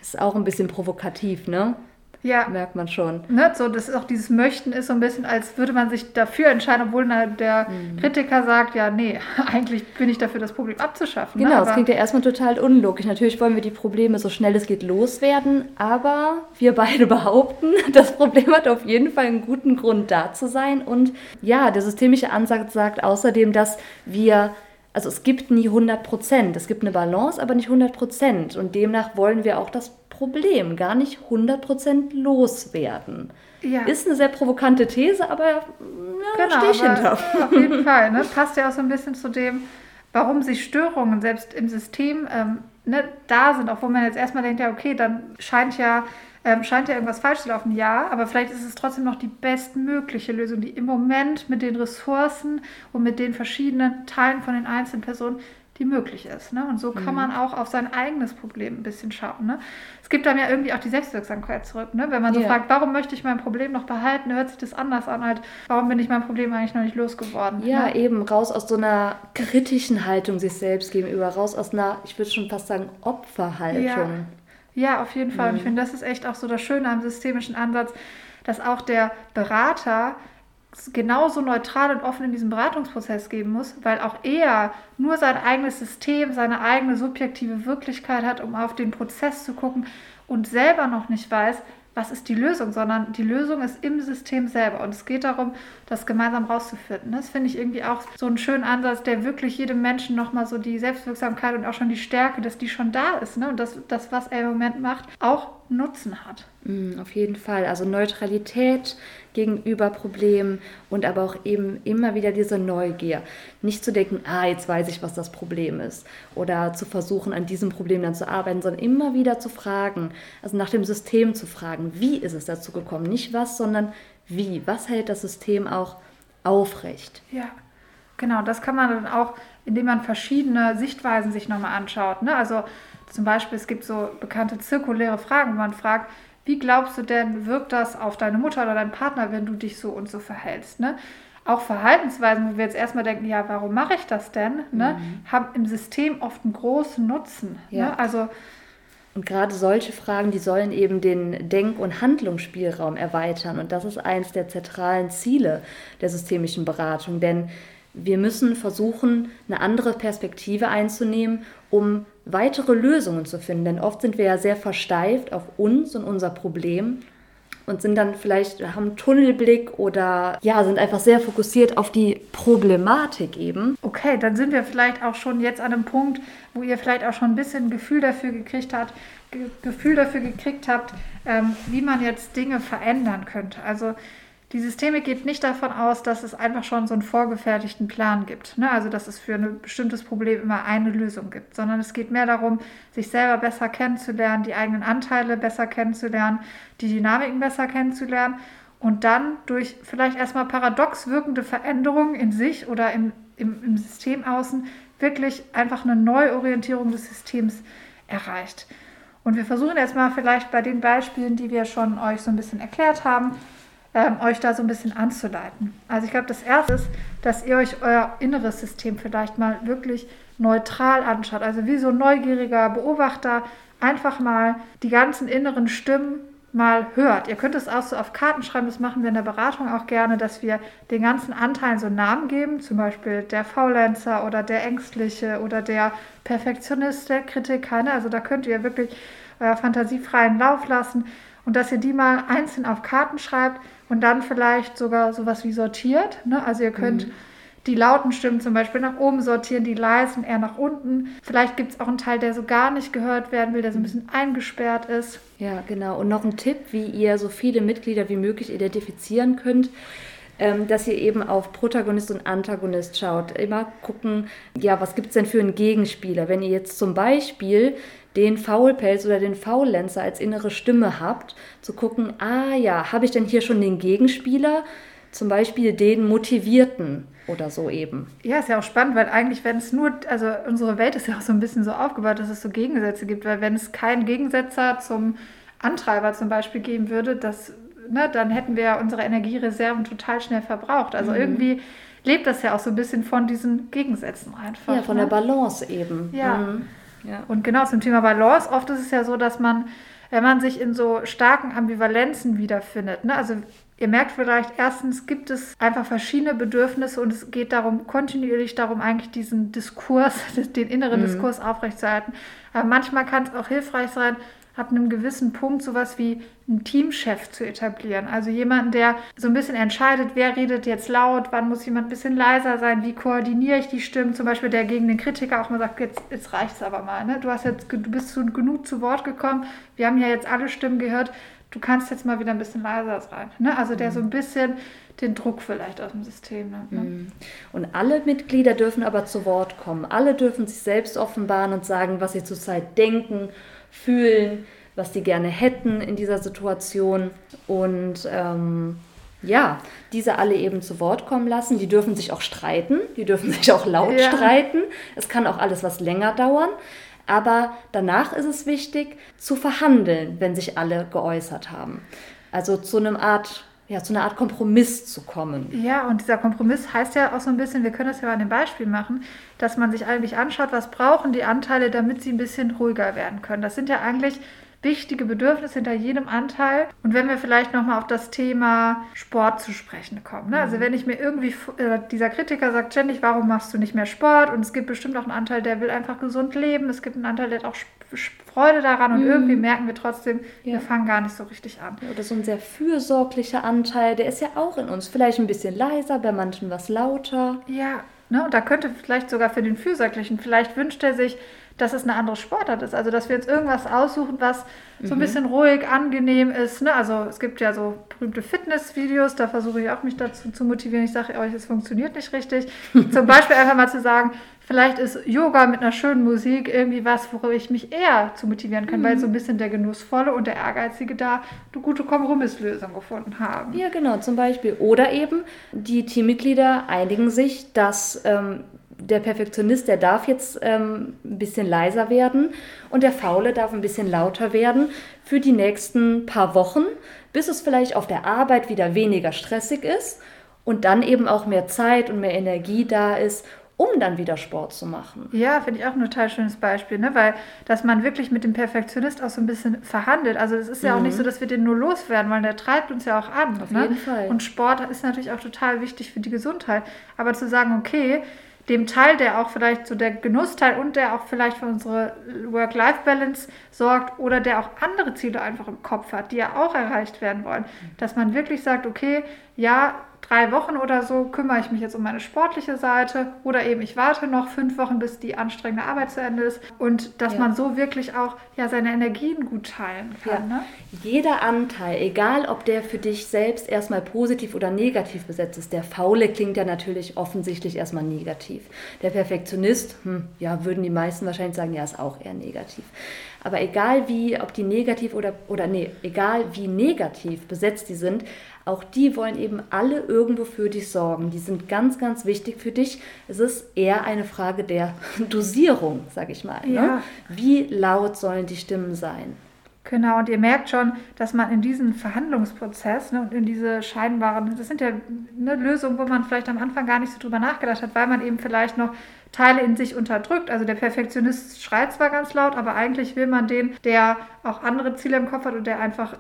Ist auch ein bisschen provokativ, ne? Ja. Merkt man schon. Ne? So, das ist auch dieses Möchten ist so ein bisschen, als würde man sich dafür entscheiden, obwohl der mhm. Kritiker sagt, ja, nee, eigentlich bin ich dafür, das Problem abzuschaffen. Genau, ne? Das klingt ja erstmal total unlogisch. Natürlich wollen wir die Probleme so schnell es geht loswerden, aber wir beide behaupten, das Problem hat auf jeden Fall einen guten Grund, da zu sein. Und ja, der systemische Ansatz sagt außerdem, dass wir... Also es gibt nie hundert Prozent. Es gibt eine Balance, aber nicht hundert Prozent. Und demnach wollen wir auch das Problem gar nicht hundert Prozent loswerden. Ja. Ist eine sehr provokante These, aber na, genau, stehe ich hinter. Auf jeden Fall. Ne? Passt ja auch so ein bisschen zu dem, warum sich Störungen selbst im System ähm, ne, da sind. Auch wo man jetzt erstmal denkt, ja okay, dann scheint ja, ähm, scheint ja irgendwas falsch zu laufen. Ja, aber vielleicht ist es trotzdem noch die bestmögliche Lösung, die im Moment mit den Ressourcen und mit den verschiedenen Teilen von den einzelnen Personen, die möglich ist. Ne? Und so kann mhm. man auch auf sein eigenes Problem ein bisschen schauen. Ne? Es gibt dann ja irgendwie auch die Selbstwirksamkeit zurück. Ne? Wenn man so yeah. fragt, warum möchte ich mein Problem noch behalten, hört sich das anders an, halt, warum bin ich mein Problem eigentlich noch nicht losgeworden? Ja, ne? Eben, raus aus so einer kritischen Haltung sich selbst gegenüber, raus aus einer, ich würde schon fast sagen, Opferhaltung. Ja. Ja, auf jeden Fall. Und ich finde, das ist echt auch so das Schöne am systemischen Ansatz, dass auch der Berater genauso neutral und offen in diesem Beratungsprozess geben muss, weil auch er nur sein eigenes System, seine eigene subjektive Wirklichkeit hat, um auf den Prozess zu gucken und selber noch nicht weiß, was ist die Lösung, sondern die Lösung ist im System selber. Und es geht darum, das gemeinsam rauszufinden. Das finde ich irgendwie auch so einen schönen Ansatz, der wirklich jedem Menschen nochmal so die Selbstwirksamkeit und auch schon die Stärke, dass die schon da ist, ne? Und dass das, was er im Moment macht, auch Nutzen hat. Mm, auf jeden Fall. Also Neutralität gegenüber Problemen und aber auch eben immer wieder diese Neugier. Nicht zu denken, ah, jetzt weiß ich, was das Problem ist. Oder zu versuchen, an diesem Problem dann zu arbeiten, sondern immer wieder zu fragen. Also nach dem System zu fragen. Wie ist es dazu gekommen? Nicht was, sondern wie. Was hält das System auch aufrecht? Ja, genau. Das kann man dann auch, indem man verschiedene Sichtweisen sich nochmal anschaut. Ne? Also zum Beispiel, es gibt so bekannte zirkuläre Fragen, wo man fragt, wie glaubst du denn, wirkt das auf deine Mutter oder deinen Partner, wenn du dich so und so verhältst? Ne? Auch Verhaltensweisen, wo wir jetzt erstmal denken, ja, warum mache ich das denn? Ne? Mhm. Haben im System oft einen großen Nutzen. Ja. Ne? Also und gerade solche Fragen, die sollen eben den Denk- und Handlungsspielraum erweitern. Und das ist eines der zentralen Ziele der systemischen Beratung. Denn wir müssen versuchen, eine andere Perspektive einzunehmen, um weitere Lösungen zu finden. Denn oft sind wir ja sehr versteift auf uns und unser Problem und sind dann vielleicht, haben einen Tunnelblick oder ja, sind einfach sehr fokussiert auf die Problematik eben. Okay, dann sind wir vielleicht auch schon jetzt an einem Punkt, wo ihr vielleicht auch schon ein bisschen ein Gefühl dafür gekriegt habt, Ge- Gefühl dafür gekriegt habt, ähm, wie man jetzt Dinge verändern könnte. Also die Systemik geht nicht davon aus, dass es einfach schon so einen vorgefertigten Plan gibt, ne? Also dass es für ein bestimmtes Problem immer eine Lösung gibt, sondern es geht mehr darum, sich selber besser kennenzulernen, die eigenen Anteile besser kennenzulernen, die Dynamiken besser kennenzulernen und dann durch vielleicht erstmal paradox wirkende Veränderungen in sich oder im, im, im System außen wirklich einfach eine Neuorientierung des Systems erreicht. Und wir versuchen erstmal vielleicht bei den Beispielen, die wir schon euch so ein bisschen erklärt haben, ähm, euch da so ein bisschen anzuleiten. Also ich glaube, das Erste ist, dass ihr euch euer inneres System vielleicht mal wirklich neutral anschaut. Also wie so ein neugieriger Beobachter einfach mal die ganzen inneren Stimmen mal hört. Ihr könnt es auch so auf Karten schreiben, das machen wir in der Beratung auch gerne, dass wir den ganzen Anteilen so Namen geben, zum Beispiel der Faulenzer oder der Ängstliche oder der Perfektionist, der Kritiker, ne? Also da könnt ihr wirklich äh, fantasiefreien Lauf lassen und dass ihr die mal einzeln auf Karten schreibt und dann vielleicht sogar sowas wie sortiert, ne? Also ihr könnt mhm. die lauten Stimmen zum Beispiel nach oben sortieren, die leisen eher nach unten. Vielleicht gibt es auch einen Teil, der so gar nicht gehört werden will, der so ein bisschen eingesperrt ist. Ja, genau. Und noch ein Tipp, wie ihr so viele Mitglieder wie möglich identifizieren könnt, ähm, dass ihr eben auf Protagonist und Antagonist schaut. Immer gucken, ja, was gibt es denn für einen Gegenspieler? Wenn ihr jetzt zum Beispiel den Faulpelz oder den Faulenzer als innere Stimme habt, zu gucken, ah ja, habe ich denn hier schon den Gegenspieler? Zum Beispiel den Motivierten oder so eben. Ja, ist ja auch spannend, weil eigentlich, wenn es nur, also unsere Welt ist ja auch so ein bisschen so aufgebaut, dass es so Gegensätze gibt, weil wenn es keinen Gegensetzer zum Antreiber zum Beispiel geben würde, das, ne, dann hätten wir ja unsere Energiereserven total schnell verbraucht. Also mhm. irgendwie lebt das ja auch so ein bisschen von diesen Gegensätzen einfach. Ja, von ne? der Balance eben. Ja. Mhm. ja. Und genau zum Thema Balance, oft ist es ja so, dass man, wenn man sich in so starken Ambivalenzen wiederfindet, ne, also ihr merkt vielleicht, erstens gibt es einfach verschiedene Bedürfnisse und es geht darum, kontinuierlich darum, eigentlich diesen Diskurs, den inneren mhm. Diskurs aufrechtzuerhalten. Aber manchmal kann es auch hilfreich sein, ab einem gewissen Punkt sowas wie einen Teamchef zu etablieren. Also jemanden, der so ein bisschen entscheidet, wer redet jetzt laut, wann muss jemand ein bisschen leiser sein, wie koordiniere ich die Stimmen. Zum Beispiel der gegen den Kritiker auch mal sagt, jetzt, jetzt reicht es aber mal. Ne? Du hast jetzt, du bist so genug zu Wort gekommen, wir haben ja jetzt alle Stimmen gehört, du kannst jetzt mal wieder ein bisschen leiser sein. Ne? Also der so ein bisschen den Druck vielleicht aus dem System nimmt. Ne? Und alle Mitglieder dürfen aber zu Wort kommen. Alle dürfen sich selbst offenbaren und sagen, was sie zurzeit denken, fühlen, was sie gerne hätten in dieser Situation. Und ähm, ja, diese alle eben zu Wort kommen lassen. Die dürfen sich auch streiten. Die dürfen sich auch laut ja. streiten. Es kann auch alles was länger dauern. Aber danach ist es wichtig, zu verhandeln, wenn sich alle geäußert haben. Also zu einem Art, ja, zu einer Art Kompromiss zu kommen. Ja, und dieser Kompromiss heißt ja auch so ein bisschen, wir können das ja mal an dem Beispiel machen, dass man sich eigentlich anschaut, was brauchen die Anteile, damit sie ein bisschen ruhiger werden können. Das sind ja eigentlich wichtige Bedürfnisse hinter jedem Anteil. Und wenn wir vielleicht nochmal auf das Thema Sport zu sprechen kommen. Ne? Also wenn ich mir irgendwie, äh, dieser Kritiker sagt ständig, warum machst du nicht mehr Sport? Und es gibt bestimmt auch einen Anteil, der will einfach gesund leben. Es gibt einen Anteil, der hat auch Freude daran. Und mhm. irgendwie merken wir trotzdem, ja. wir fangen gar nicht so richtig an. Oder so ein sehr fürsorglicher Anteil, der ist ja auch in uns. Vielleicht ein bisschen leiser, bei manchen was lauter. Ja, ne? Und da könnte vielleicht sogar für den Fürsorglichen, vielleicht wünscht er sich, dass es eine andere Sportart ist. Also, dass wir jetzt irgendwas aussuchen, was so ein bisschen ruhig, angenehm ist. Ne? Also, es gibt ja so berühmte Fitnessvideos, da versuche ich auch, mich dazu zu motivieren. Ich sage euch, es funktioniert nicht richtig. Zum Beispiel einfach mal zu sagen, vielleicht ist Yoga mit einer schönen Musik irgendwie was, worüber ich mich eher zu motivieren kann, mhm. weil so ein bisschen der Genussvolle und der Ehrgeizige da eine gute Kompromisslösung gefunden haben. Ja, genau, zum Beispiel. Oder eben, die Teammitglieder einigen sich, dass Ähm, der Perfektionist, der darf jetzt ähm, ein bisschen leiser werden und der Faule darf ein bisschen lauter werden für die nächsten paar Wochen, bis es vielleicht auf der Arbeit wieder weniger stressig ist und dann eben auch mehr Zeit und mehr Energie da ist, um dann wieder Sport zu machen. Ja, finde ich auch ein total schönes Beispiel, ne? Weil, dass man wirklich mit dem Perfektionist auch so ein bisschen verhandelt. Also es ist ja mhm. auch nicht so, dass wir den nur loswerden wollen, der treibt uns ja auch an. Auf ne? jeden Fall. Und Sport ist natürlich auch total wichtig für die Gesundheit. Aber zu sagen, okay, dem Teil, der auch vielleicht so der Genussteil und der auch vielleicht für unsere Work-Life-Balance sorgt oder der auch andere Ziele einfach im Kopf hat, die ja auch erreicht werden wollen, dass man wirklich sagt, okay, ja, drei Wochen oder so kümmere ich mich jetzt um meine sportliche Seite oder eben ich warte noch fünf Wochen, bis die anstrengende Arbeit zu Ende ist und dass ja. man so wirklich auch ja, seine Energien gut teilen kann. Ja. Ne? Jeder Anteil, egal ob der für dich selbst erstmal positiv oder negativ besetzt ist, der Faule klingt ja natürlich offensichtlich erstmal negativ. Der Perfektionist, hm, ja, würden die meisten wahrscheinlich sagen, ja, ist auch eher negativ. Aber egal wie, ob die negativ oder, oder nee, egal wie negativ besetzt die sind, Auch die wollen eben alle irgendwo für dich sorgen. Die sind ganz, ganz wichtig für dich. Es ist eher eine Frage der Dosierung, sag ich mal. Ja. Ne? Wie laut sollen die Stimmen sein? Genau, und ihr merkt schon, dass man in diesen Verhandlungsprozess, ne, und in diese scheinbaren, das sind ja ne, Lösungen, wo man vielleicht am Anfang gar nicht so drüber nachgedacht hat, weil man eben vielleicht noch Teile in sich unterdrückt. Also der Perfektionist schreit zwar ganz laut, aber eigentlich will man den, der auch andere Ziele im Kopf hat und der einfach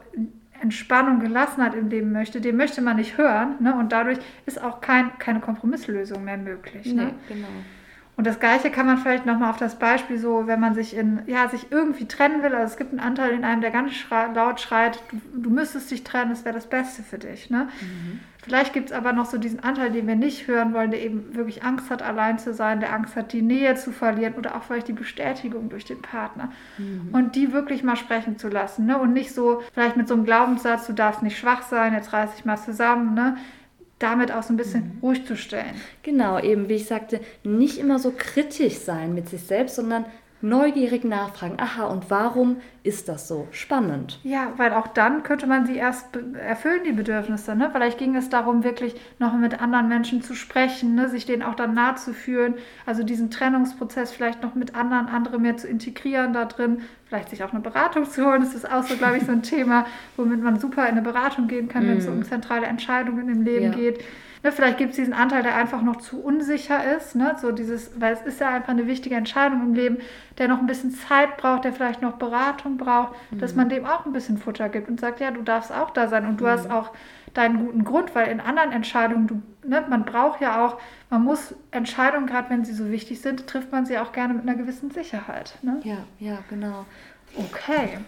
Entspannung, Gelassenheit im Leben möchte, den möchte man nicht hören. Ne? Und dadurch ist auch kein, keine Kompromisslösung mehr möglich. Ne? Nee, genau. Und das Gleiche kann man vielleicht nochmal auf das Beispiel so, wenn man sich in, ja, sich irgendwie trennen will, also es gibt einen Anteil in einem, der ganz schrei- laut schreit, du, du müsstest dich trennen, das wäre das Beste für dich, ne? Mhm. Vielleicht gibt es aber noch so diesen Anteil, den wir nicht hören wollen, der eben wirklich Angst hat, allein zu sein, der Angst hat, die Nähe zu verlieren oder auch vielleicht die Bestätigung durch den Partner. Mhm. Und die wirklich mal sprechen zu lassen, ne? Und nicht so, vielleicht mit so einem Glaubenssatz, du darfst nicht schwach sein, jetzt reiß dich mal zusammen, ne? Damit auch so ein bisschen mhm. ruhig zu stellen. Genau, eben wie ich sagte, nicht immer so kritisch sein mit sich selbst, sondern neugierig nachfragen. Aha, und warum ist das so? Spannend. Ja, weil auch dann könnte man sie erst erfüllen, die Bedürfnisse. Ne? Vielleicht ging es darum, wirklich noch mit anderen Menschen zu sprechen, ne? Sich denen auch dann nahe zu fühlen. Also diesen Trennungsprozess vielleicht noch mit anderen, andere mehr zu integrieren da drin. Vielleicht sich auch eine Beratung zu holen, das ist auch so, glaube ich, so ein Thema, womit man super in eine Beratung gehen kann, mm. wenn es so um zentrale Entscheidungen im Leben ja. geht. Ne, vielleicht gibt es diesen Anteil, der einfach noch zu unsicher ist, ne? So dieses, weil es ist ja einfach eine wichtige Entscheidung im Leben, der noch ein bisschen Zeit braucht, der vielleicht noch Beratung braucht, mm. dass man dem auch ein bisschen Futter gibt und sagt, ja, du darfst auch da sein und du mm. hast auch deinen guten Grund, weil in anderen Entscheidungen, du, ne, man braucht ja auch, man muss Entscheidungen, gerade wenn sie so wichtig sind, trifft man sie auch gerne mit einer gewissen Sicherheit. Ne? Ja, ja, genau. Okay,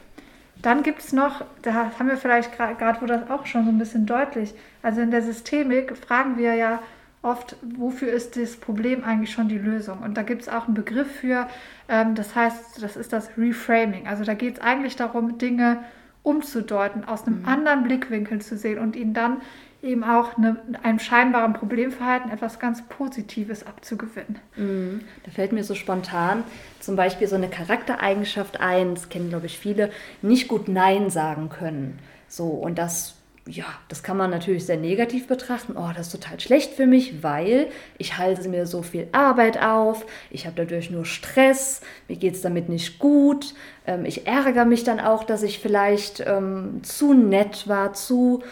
dann gibt es noch, da haben wir vielleicht gerade, wo das auch schon so ein bisschen deutlich, also in der Systemik fragen wir ja oft, wofür ist das Problem eigentlich schon die Lösung? Und da gibt es auch einen Begriff für, ähm, das heißt, das ist das Reframing. Also da geht es eigentlich darum, Dinge umzudeuten, aus einem mhm. anderen Blickwinkel zu sehen und ihnen dann eben auch eine, einem scheinbaren Problemverhalten etwas ganz Positives abzugewinnen. Mhm. Da fällt mir so spontan zum Beispiel so eine Charaktereigenschaft ein, das kennen, glaube ich, viele, nicht gut Nein sagen können. So, und das, ja, das kann man natürlich sehr negativ betrachten. Oh, das ist total schlecht für mich, weil ich halte mir so viel Arbeit auf, ich habe dadurch nur Stress, mir geht es damit nicht gut, ähm, ich ärgere mich dann auch, dass ich vielleicht ähm, zu nett war, zu...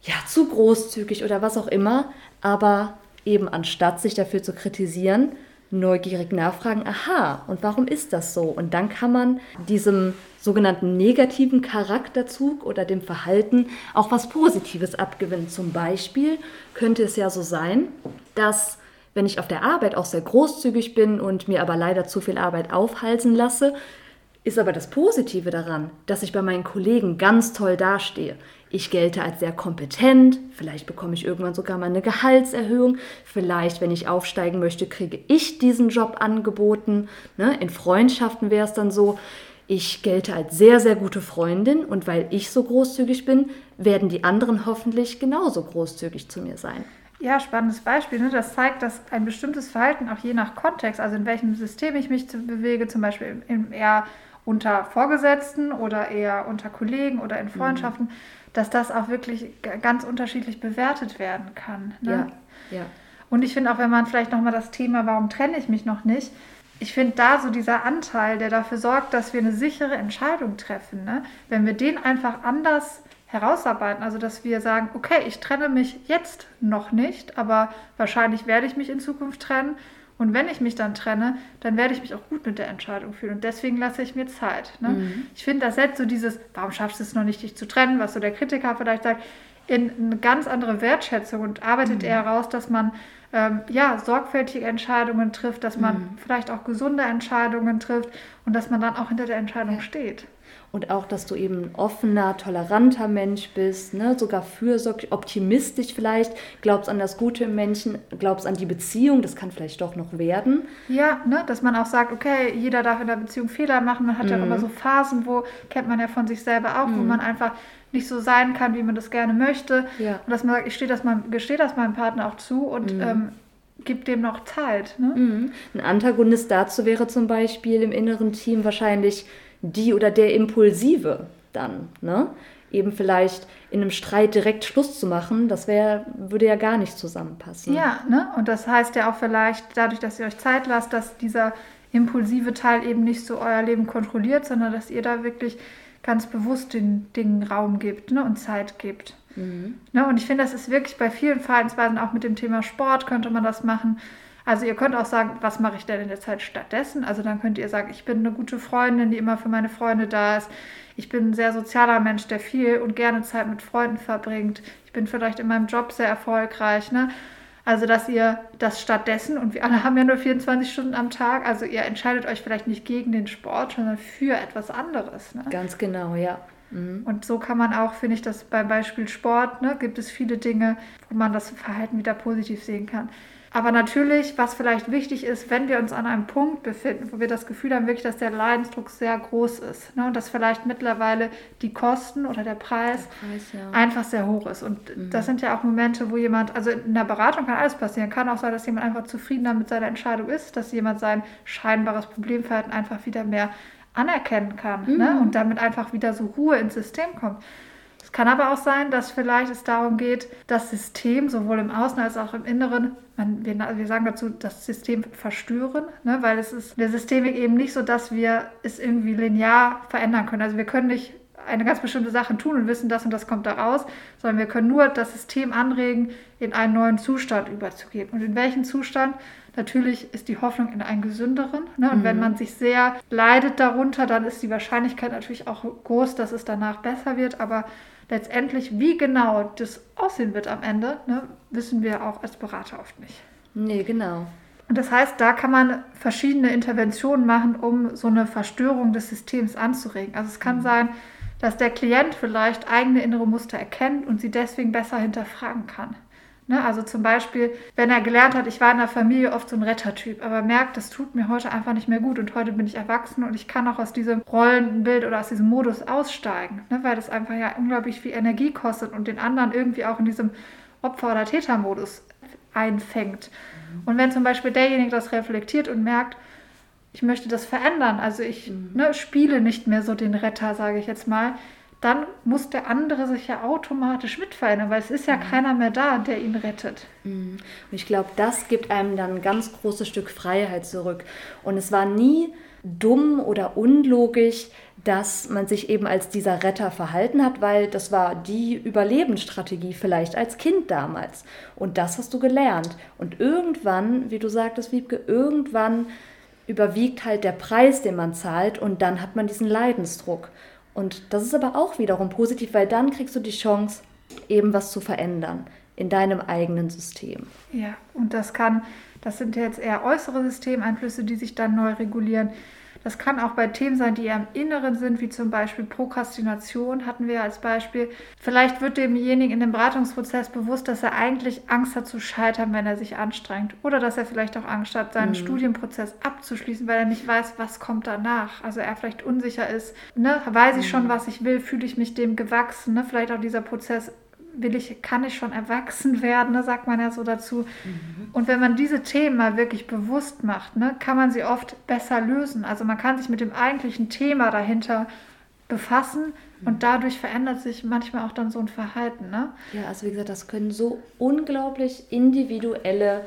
ja, zu großzügig oder was auch immer, aber eben anstatt sich dafür zu kritisieren, neugierig nachfragen, aha, und warum ist das so? Und dann kann man diesem sogenannten negativen Charakterzug oder dem Verhalten auch was Positives abgewinnen. Zum Beispiel könnte es ja so sein, dass wenn ich auf der Arbeit auch sehr großzügig bin und mir aber leider zu viel Arbeit aufhalsen lasse, ist aber das Positive daran, dass ich bei meinen Kollegen ganz toll dastehe. Ich gelte als sehr kompetent, vielleicht bekomme ich irgendwann sogar mal eine Gehaltserhöhung, vielleicht, wenn ich aufsteigen möchte, kriege ich diesen Job angeboten. Ne? In Freundschaften wäre es dann so, ich gelte als sehr, sehr gute Freundin und weil ich so großzügig bin, werden die anderen hoffentlich genauso großzügig zu mir sein. Ja, spannendes Beispiel. Ne? Das zeigt, dass ein bestimmtes Verhalten auch je nach Kontext, also in welchem System ich mich bewege, zum Beispiel im eher unter Vorgesetzten oder eher unter Kollegen oder in Freundschaften, mhm. dass das auch wirklich ganz unterschiedlich bewertet werden kann. Ne? Ja, ja. Und ich finde auch, wenn man vielleicht nochmal das Thema, warum trenne ich mich noch nicht, ich finde da so dieser Anteil, der dafür sorgt, dass wir eine sichere Entscheidung treffen, ne? Wenn wir den einfach anders herausarbeiten, also dass wir sagen, okay, ich trenne mich jetzt noch nicht, aber wahrscheinlich werde ich mich in Zukunft trennen. Und wenn ich mich dann trenne, dann werde ich mich auch gut mit der Entscheidung fühlen. Und deswegen lasse ich mir Zeit. Ne? Mhm. Ich finde, das setzt so dieses, warum schaffst du es noch nicht, dich zu trennen, was so der Kritiker vielleicht sagt, in eine ganz andere Wertschätzung und arbeitet mhm. eher heraus, dass man ähm, ja, sorgfältige Entscheidungen trifft, dass man mhm. vielleicht auch gesunde Entscheidungen trifft und dass man dann auch hinter der Entscheidung ja. steht. Und auch, dass du eben ein offener, toleranter Mensch bist, ne? Sogar fürsorglich, optimistisch vielleicht, glaubst an das Gute im Menschen, glaubst an die Beziehung, das kann vielleicht doch noch werden. Ja, ne? Dass man auch sagt, okay, jeder darf in der Beziehung Fehler machen, man hat mhm. ja immer so Phasen, wo, kennt man ja von sich selber auch, mhm. wo man einfach nicht so sein kann, wie man das gerne möchte. Ja. Und dass man sagt, ich stehe das mal, gestehe das meinem Partner auch zu und mhm. ähm, gibt dem noch Zeit. Ne? Mhm. Ein Antagonist dazu wäre zum Beispiel im inneren Team wahrscheinlich die oder der Impulsive. dann, ne? Eben vielleicht in einem Streit direkt Schluss zu machen, das wäre, würde ja gar nicht zusammenpassen. Ja, ne? Und das heißt ja auch vielleicht, dadurch, dass ihr euch Zeit lasst, dass dieser impulsive Teil eben nicht so euer Leben kontrolliert, sondern dass ihr da wirklich ganz bewusst den Dingen Raum gibt, ne? Und Zeit gibt. Mhm. Ne? Und ich finde, das ist wirklich bei vielen Verhaltensweisen, auch mit dem Thema Sport könnte man das machen. Also ihr könnt auch sagen, was mache ich denn in der Zeit stattdessen? Also dann könnt ihr sagen, ich bin eine gute Freundin, die immer für meine Freunde da ist. Ich bin ein sehr sozialer Mensch, der viel und gerne Zeit mit Freunden verbringt. Ich bin vielleicht in meinem Job sehr erfolgreich, ne? Also dass ihr das stattdessen, und wir alle haben ja nur vierundzwanzig Stunden am Tag, also ihr entscheidet euch vielleicht nicht gegen den Sport, sondern für etwas anderes, ne? Ganz genau, ja. Mhm. Und so kann man auch, finde ich, das beim Beispiel Sport, ne, gibt es viele Dinge, wo man das Verhalten wieder positiv sehen kann. Aber natürlich, was vielleicht wichtig ist, wenn wir uns an einem Punkt befinden, wo wir das Gefühl haben, wirklich, dass der Leidensdruck sehr groß ist, ne? Und dass vielleicht mittlerweile die Kosten oder der Preis, der Preis ja. einfach sehr hoch ist. Und mhm. das sind ja auch Momente, wo jemand, also in der Beratung kann alles passieren. Kann auch sein, dass jemand einfach zufriedener mit seiner Entscheidung ist, dass jemand sein scheinbares Problemverhalten einfach wieder mehr anerkennen kann, mhm. ne? Und damit einfach wieder so Ruhe ins System kommt. Es kann aber auch sein, dass vielleicht es darum geht, das System sowohl im Außen als auch im Inneren, man, wir, wir sagen dazu, das System verstören, ne? Weil es ist in der Systemik eben nicht so, dass wir es irgendwie linear verändern können. Also wir können nicht eine ganz bestimmte Sache tun und wissen, das und das kommt da raus, sondern wir können nur das System anregen, in einen neuen Zustand überzugehen. Und in welchen Zustand? Natürlich ist die Hoffnung in einen gesünderen. Ne? Und mhm. wenn man sich sehr leidet darunter, dann ist die Wahrscheinlichkeit natürlich auch groß, dass es danach besser wird. Aber letztendlich, wie genau das aussehen wird am Ende, ne, wissen wir auch als Berater oft nicht. Nee, genau. Und das heißt, da kann man verschiedene Interventionen machen, um so eine Verstörung des Systems anzuregen. Also es kann mhm. sein, dass der Klient vielleicht eigene innere Muster erkennt und sie deswegen besser hinterfragen kann. Ne? Also zum Beispiel, wenn er gelernt hat, ich war in der Familie oft so ein Rettertyp, aber merkt, das tut mir heute einfach nicht mehr gut und heute bin ich erwachsen und ich kann auch aus diesem Rollenbild oder aus diesem Modus aussteigen, ne? Weil das einfach ja unglaublich viel Energie kostet und den anderen irgendwie auch in diesem Opfer- oder Tätermodus einfängt. Mhm. Und wenn zum Beispiel derjenige das reflektiert und merkt, ich möchte das verändern, also ich mhm. ne, spiele nicht mehr so den Retter, sage ich jetzt mal, dann muss der andere sich ja automatisch mitverändern, weil es ist ja mhm. keiner mehr da, der ihn rettet. Mhm. Und ich glaube, das gibt einem dann ein ganz großes Stück Freiheit zurück. Und es war nie dumm oder unlogisch, dass man sich eben als dieser Retter verhalten hat, weil das war die Überlebensstrategie vielleicht als Kind damals. Und das hast du gelernt. Und irgendwann, wie du sagtest, Wiebke, irgendwann überwiegt halt der Preis, den man zahlt, und dann hat man diesen Leidensdruck. Und das ist aber auch wiederum positiv, weil dann kriegst du die Chance, eben was zu verändern in deinem eigenen System. Ja, und das kann, das sind jetzt eher äußere Systemeinflüsse, die sich dann neu regulieren. Das kann auch bei Themen sein, die eher im Inneren sind, wie zum Beispiel Prokrastination hatten wir als Beispiel. Vielleicht wird demjenigen in dem Beratungsprozess bewusst, dass er eigentlich Angst hat zu scheitern, wenn er sich anstrengt. Oder dass er vielleicht auch Angst hat, seinen mhm. Studienprozess abzuschließen, weil er nicht weiß, was kommt danach. Also er vielleicht unsicher ist, ne? Weiß ich schon, was ich will, fühle ich mich dem gewachsen, ne? Vielleicht auch dieser Prozess, will ich, kann ich schon erwachsen werden, ne, sagt man ja so dazu. Mhm. Und wenn man diese Themen mal wirklich bewusst macht, ne, kann man sie oft besser lösen. Also man kann sich mit dem eigentlichen Thema dahinter befassen mhm. und dadurch verändert sich manchmal auch dann so ein Verhalten. Ne? Ja, also wie gesagt, das können so unglaublich individuelle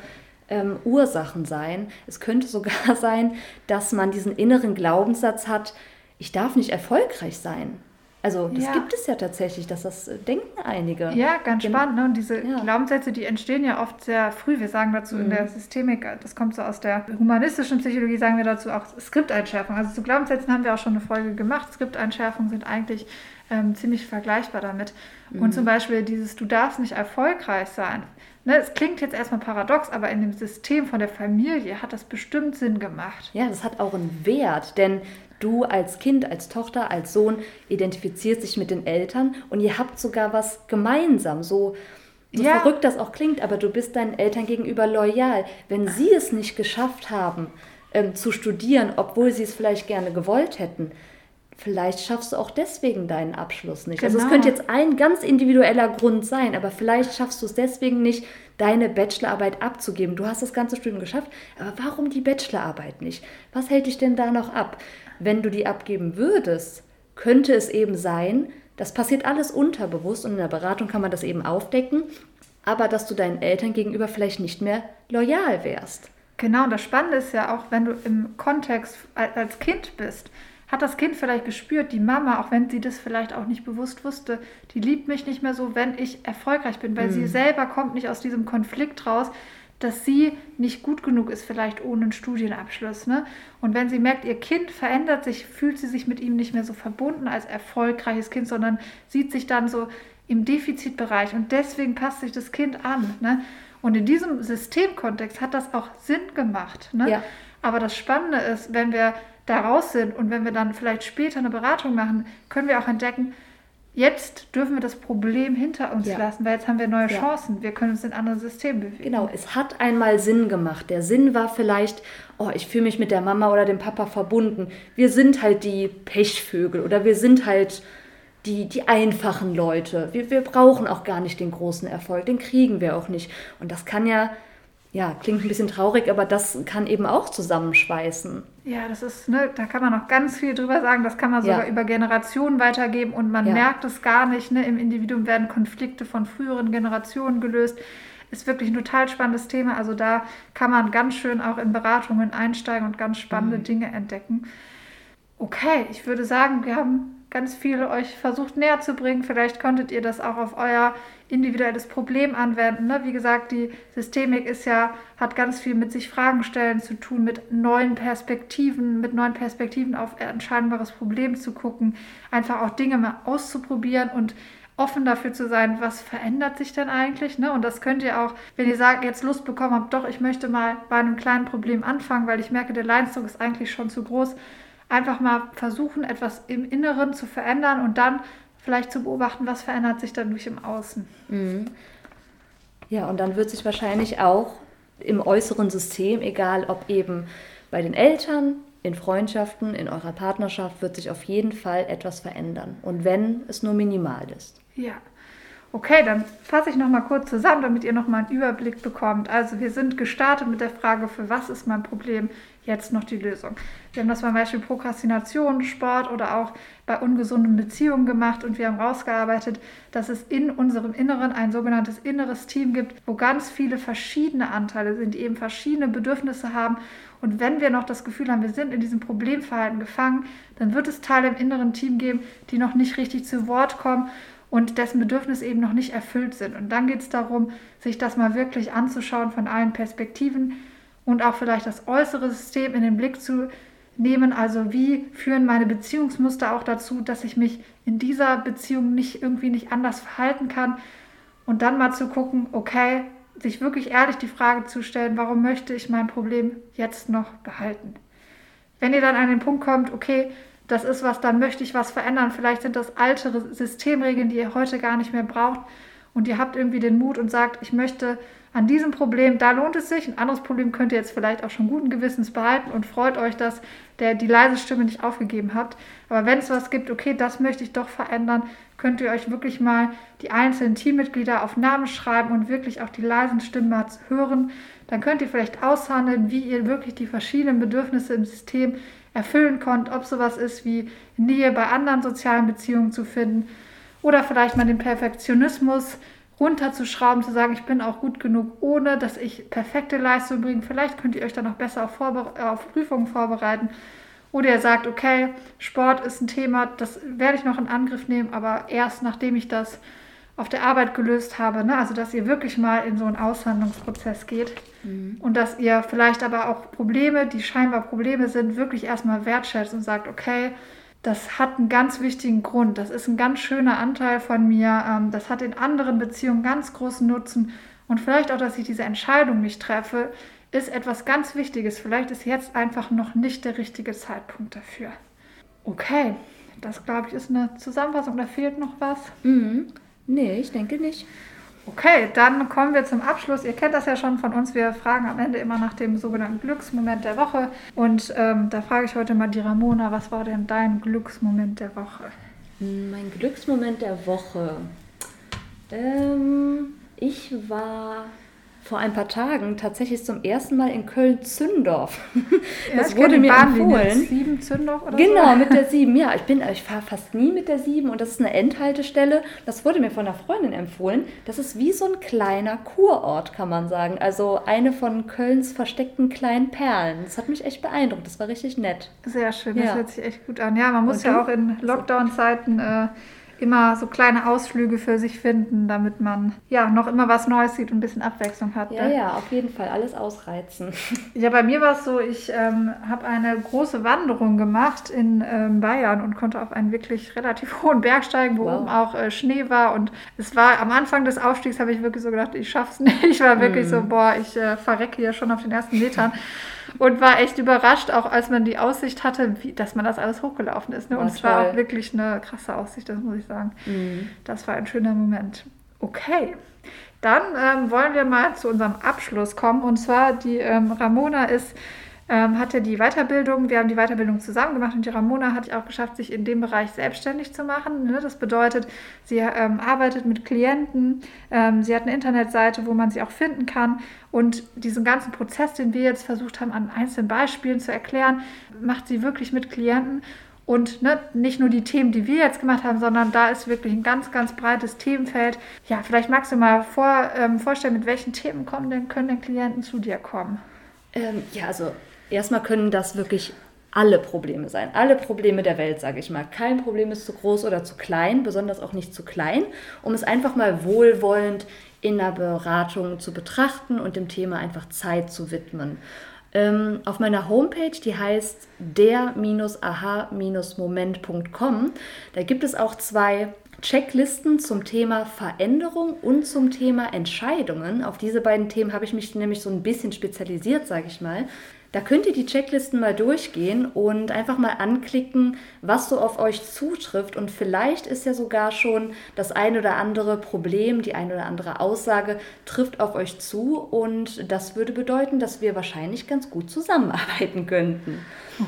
ähm, Ursachen sein. Es könnte sogar sein, dass man diesen inneren Glaubenssatz hat, ich darf nicht erfolgreich sein. Also das ja. gibt es ja tatsächlich, dass das denken einige. Ja, ganz genau. Spannend. Ne? Und diese ja. Glaubenssätze, die entstehen ja oft sehr früh. Wir sagen dazu mhm. in der Systemik, das kommt so aus der humanistischen Psychologie, sagen wir dazu auch Skripteinschärfung. Also zu Glaubenssätzen haben wir auch schon eine Folge gemacht. Skripteinschärfungen sind eigentlich ähm, ziemlich vergleichbar damit. Mhm. Und zum Beispiel dieses, du darfst nicht erfolgreich sein. Ne? Es klingt jetzt erstmal paradox, aber in dem System von der Familie hat das bestimmt Sinn gemacht. Ja, das hat auch einen Wert, denn du als Kind, als Tochter, als Sohn identifizierst dich mit den Eltern und ihr habt sogar was gemeinsam. So, so ja. verrückt das auch klingt, aber du bist deinen Eltern gegenüber loyal. Wenn sie es nicht geschafft haben, ähm, zu studieren, obwohl sie es vielleicht gerne gewollt hätten, vielleicht schaffst du auch deswegen deinen Abschluss nicht. Genau. Also es könnte jetzt ein ganz individueller Grund sein, aber vielleicht schaffst du es deswegen nicht, deine Bachelorarbeit abzugeben. Du hast das ganze Studium geschafft, aber warum die Bachelorarbeit nicht? Was hält dich denn da noch ab? Wenn du die abgeben würdest, könnte es eben sein, das passiert alles unterbewusst und in der Beratung kann man das eben aufdecken, aber dass du deinen Eltern gegenüber vielleicht nicht mehr loyal wärst. Genau, und das Spannende ist ja auch, wenn du im Kontext als Kind bist, hat das Kind vielleicht gespürt, die Mama, auch wenn sie das vielleicht auch nicht bewusst wusste, die liebt mich nicht mehr so, wenn ich erfolgreich bin, weil mhm. sie selber kommt nicht aus diesem Konflikt raus, dass sie nicht gut genug ist, vielleicht ohne einen Studienabschluss. Ne? Und wenn sie merkt, ihr Kind verändert sich, fühlt sie sich mit ihm nicht mehr so verbunden als erfolgreiches Kind, sondern sieht sich dann so im Defizitbereich und deswegen passt sich das Kind an. Ne? Und in diesem Systemkontext hat das auch Sinn gemacht. Ne? Ja. Aber das Spannende ist, wenn wir da raus sind und wenn wir dann vielleicht später eine Beratung machen, können wir auch entdecken, jetzt dürfen wir das Problem hinter uns ja. lassen, weil jetzt haben wir neue Chancen, ja. wir können uns in andere Systeme bewegen. Genau, es hat einmal Sinn gemacht. Der Sinn war vielleicht, oh, ich fühle mich mit der Mama oder dem Papa verbunden. Wir sind halt die Pechvögel oder wir sind halt die, die einfachen Leute. Wir, wir brauchen auch gar nicht den großen Erfolg, den kriegen wir auch nicht. Und das kann ja... Ja, klingt ein bisschen traurig, aber das kann eben auch zusammenschweißen. Ja, das ist, ne, da kann man noch ganz viel drüber sagen. Das kann man sogar ja. über Generationen weitergeben und man ja. merkt es gar nicht. Ne? Im Individuum werden Konflikte von früheren Generationen gelöst. Ist wirklich ein total spannendes Thema. Also da kann man ganz schön auch in Beratungen einsteigen und ganz spannende mhm. Dinge entdecken. Okay, ich würde sagen, wir haben ganz viele euch versucht näher zu bringen. Vielleicht konntet ihr das auch auf euer individuelles Problem anwenden. Ne? Wie gesagt, die Systemik ist ja, hat ganz viel mit sich Fragen stellen zu tun, mit neuen Perspektiven, mit neuen Perspektiven auf ein scheinbares Problem zu gucken, einfach auch Dinge mal auszuprobieren und offen dafür zu sein, was verändert sich denn eigentlich? Ne? Und das könnt ihr auch, wenn ihr sagt, jetzt Lust bekommen habt, doch, ich möchte mal bei einem kleinen Problem anfangen, weil ich merke, der Leidensdruck ist eigentlich schon zu groß. Einfach mal versuchen, etwas im Inneren zu verändern und dann vielleicht zu beobachten, was verändert sich dadurch im Außen. Mhm. Ja, und dann wird sich wahrscheinlich auch im äußeren System, egal ob eben bei den Eltern, in Freundschaften, in eurer Partnerschaft, wird sich auf jeden Fall etwas verändern. Und wenn es nur minimal ist. Ja. Okay, dann fasse ich nochmal kurz zusammen, damit ihr nochmal einen Überblick bekommt. Also wir sind gestartet mit der Frage, für was ist mein Problem, jetzt noch die Lösung. Wir haben das zum Beispiel Prokrastination, Sport oder auch bei ungesunden Beziehungen gemacht und wir haben rausgearbeitet, dass es in unserem Inneren ein sogenanntes inneres Team gibt, wo ganz viele verschiedene Anteile sind, die eben verschiedene Bedürfnisse haben. Und wenn wir noch das Gefühl haben, wir sind in diesem Problemverhalten gefangen, dann wird es Teile im inneren Team geben, die noch nicht richtig zu Wort kommen und dessen Bedürfnisse eben noch nicht erfüllt sind. Und dann geht es darum, sich das mal wirklich anzuschauen von allen Perspektiven und auch vielleicht das äußere System in den Blick zu nehmen. Also wie führen meine Beziehungsmuster auch dazu, dass ich mich in dieser Beziehung nicht irgendwie nicht anders verhalten kann. Und dann mal zu gucken, okay, sich wirklich ehrlich die Frage zu stellen, warum möchte ich mein Problem jetzt noch behalten? Wenn ihr dann an den Punkt kommt, okay, das ist was, dann möchte ich was verändern. Vielleicht sind das alte Systemregeln, die ihr heute gar nicht mehr braucht. Und ihr habt irgendwie den Mut und sagt, ich möchte an diesem Problem, da lohnt es sich. Ein anderes Problem könnt ihr jetzt vielleicht auch schon guten Gewissens behalten und freut euch, dass der, die leise Stimme nicht aufgegeben habt. Aber wenn es was gibt, okay, das möchte ich doch verändern, könnt ihr euch wirklich mal die einzelnen Teammitglieder auf Namen schreiben und wirklich auch die leisen Stimmen mal hören. Dann könnt ihr vielleicht aushandeln, wie ihr wirklich die verschiedenen Bedürfnisse im System erfüllen könnt, ob sowas ist wie Nähe bei anderen sozialen Beziehungen zu finden oder vielleicht mal den Perfektionismus runterzuschrauben, zu sagen, ich bin auch gut genug, ohne dass ich perfekte Leistung bringe. Vielleicht könnt ihr euch dann auch besser auf, Vorbe- auf Prüfungen vorbereiten. Oder ihr sagt, okay, Sport ist ein Thema, das werde ich noch in Angriff nehmen, aber erst nachdem ich das auf der Arbeit gelöst habe, ne? Also dass ihr wirklich mal in so einen Aushandlungsprozess geht mhm. und dass ihr vielleicht aber auch Probleme, die scheinbar Probleme sind, wirklich erstmal wertschätzt und sagt, okay, das hat einen ganz wichtigen Grund, das ist ein ganz schöner Anteil von mir, ähm, das hat in anderen Beziehungen ganz großen Nutzen und vielleicht auch, dass ich diese Entscheidung nicht treffe, ist etwas ganz Wichtiges. Vielleicht ist jetzt einfach noch nicht der richtige Zeitpunkt dafür. Okay, das glaube ich ist eine Zusammenfassung, da fehlt noch was. Mhm. Nee, ich denke nicht. Okay, dann kommen wir zum Abschluss. Ihr kennt das ja schon von uns. Wir fragen am Ende immer nach dem sogenannten Glücksmoment der Woche. Und ähm, da frage ich heute mal die Ramona, was war denn dein Glücksmoment der Woche? Mein Glücksmoment der Woche? Ähm, ich war vor ein paar Tagen tatsächlich zum ersten Mal in Köln-Zündorf. Ja, das wurde mir empfohlen. sieben Zündorf oder genau, so? Genau, mit der sieben. Ja, ich bin, ich fahre fast nie mit der sieben und das ist eine Endhaltestelle. Das wurde mir von einer Freundin empfohlen. Das ist wie so ein kleiner Kurort, kann man sagen. Also eine von Kölns versteckten kleinen Perlen. Das hat mich echt beeindruckt. Das war richtig nett. Sehr schön, ja. Das hört sich echt gut an. Ja, man muss und ja auch in Lockdown-Zeiten äh, immer so kleine Ausflüge für sich finden, damit man ja noch immer was Neues sieht und ein bisschen Abwechslung hat. Ja, ne? Ja, auf jeden Fall. Alles ausreizen. Ja, bei mir war es so, ich ähm, habe eine große Wanderung gemacht in ähm, Bayern und konnte auf einen wirklich relativ hohen Berg steigen, wo wow. oben auch äh, Schnee war. Und es war am Anfang des Aufstiegs, habe ich wirklich so gedacht, ich schaff's nicht. Ich war wirklich mm. so, boah, ich äh, verrecke hier schon auf den ersten Metern. Und war echt überrascht, auch als man die Aussicht hatte, wie, dass man das alles hochgelaufen ist. Ne? Und es war auch wirklich eine krasse Aussicht, das muss ich sagen. Mhm. Das war ein schöner Moment. Okay, dann ähm, wollen wir mal zu unserem Abschluss kommen. Und zwar, die ähm, Ramona ist, ähm, hat ja die Weiterbildung, wir haben die Weiterbildung zusammen gemacht. Und die Ramona hat auch geschafft, sich in dem Bereich selbstständig zu machen. Ne? Das bedeutet, sie ähm, arbeitet mit Klienten, ähm, sie hat eine Internetseite, wo man sie auch finden kann. Und diesen ganzen Prozess, den wir jetzt versucht haben, an einzelnen Beispielen zu erklären, macht sie wirklich mit Klienten. Und ne, nicht nur die Themen, die wir jetzt gemacht haben, sondern da ist wirklich ein ganz, ganz breites Themenfeld. Ja, vielleicht magst du mal vor, ähm, vorstellen, mit welchen Themen kommen denn, können denn Klienten zu dir kommen? Ähm, ja, also erstmal können das wirklich alle Probleme sein, alle Probleme der Welt, sage ich mal. Kein Problem ist zu groß oder zu klein, besonders auch nicht zu klein, um es einfach mal wohlwollend in einer Beratung zu betrachten und dem Thema einfach Zeit zu widmen. Ähm, auf meiner Homepage, die heißt der Bindestrich aha Bindestrich moment Punkt com, da gibt es auch zwei Checklisten zum Thema Veränderung und zum Thema Entscheidungen. Auf diese beiden Themen habe ich mich nämlich so ein bisschen spezialisiert, sage ich mal. Da könnt ihr die Checklisten mal durchgehen und einfach mal anklicken, was so auf euch zutrifft. Und vielleicht ist ja sogar schon das ein oder andere Problem, die ein oder andere Aussage trifft auf euch zu. Und das würde bedeuten, dass wir wahrscheinlich ganz gut zusammenarbeiten könnten.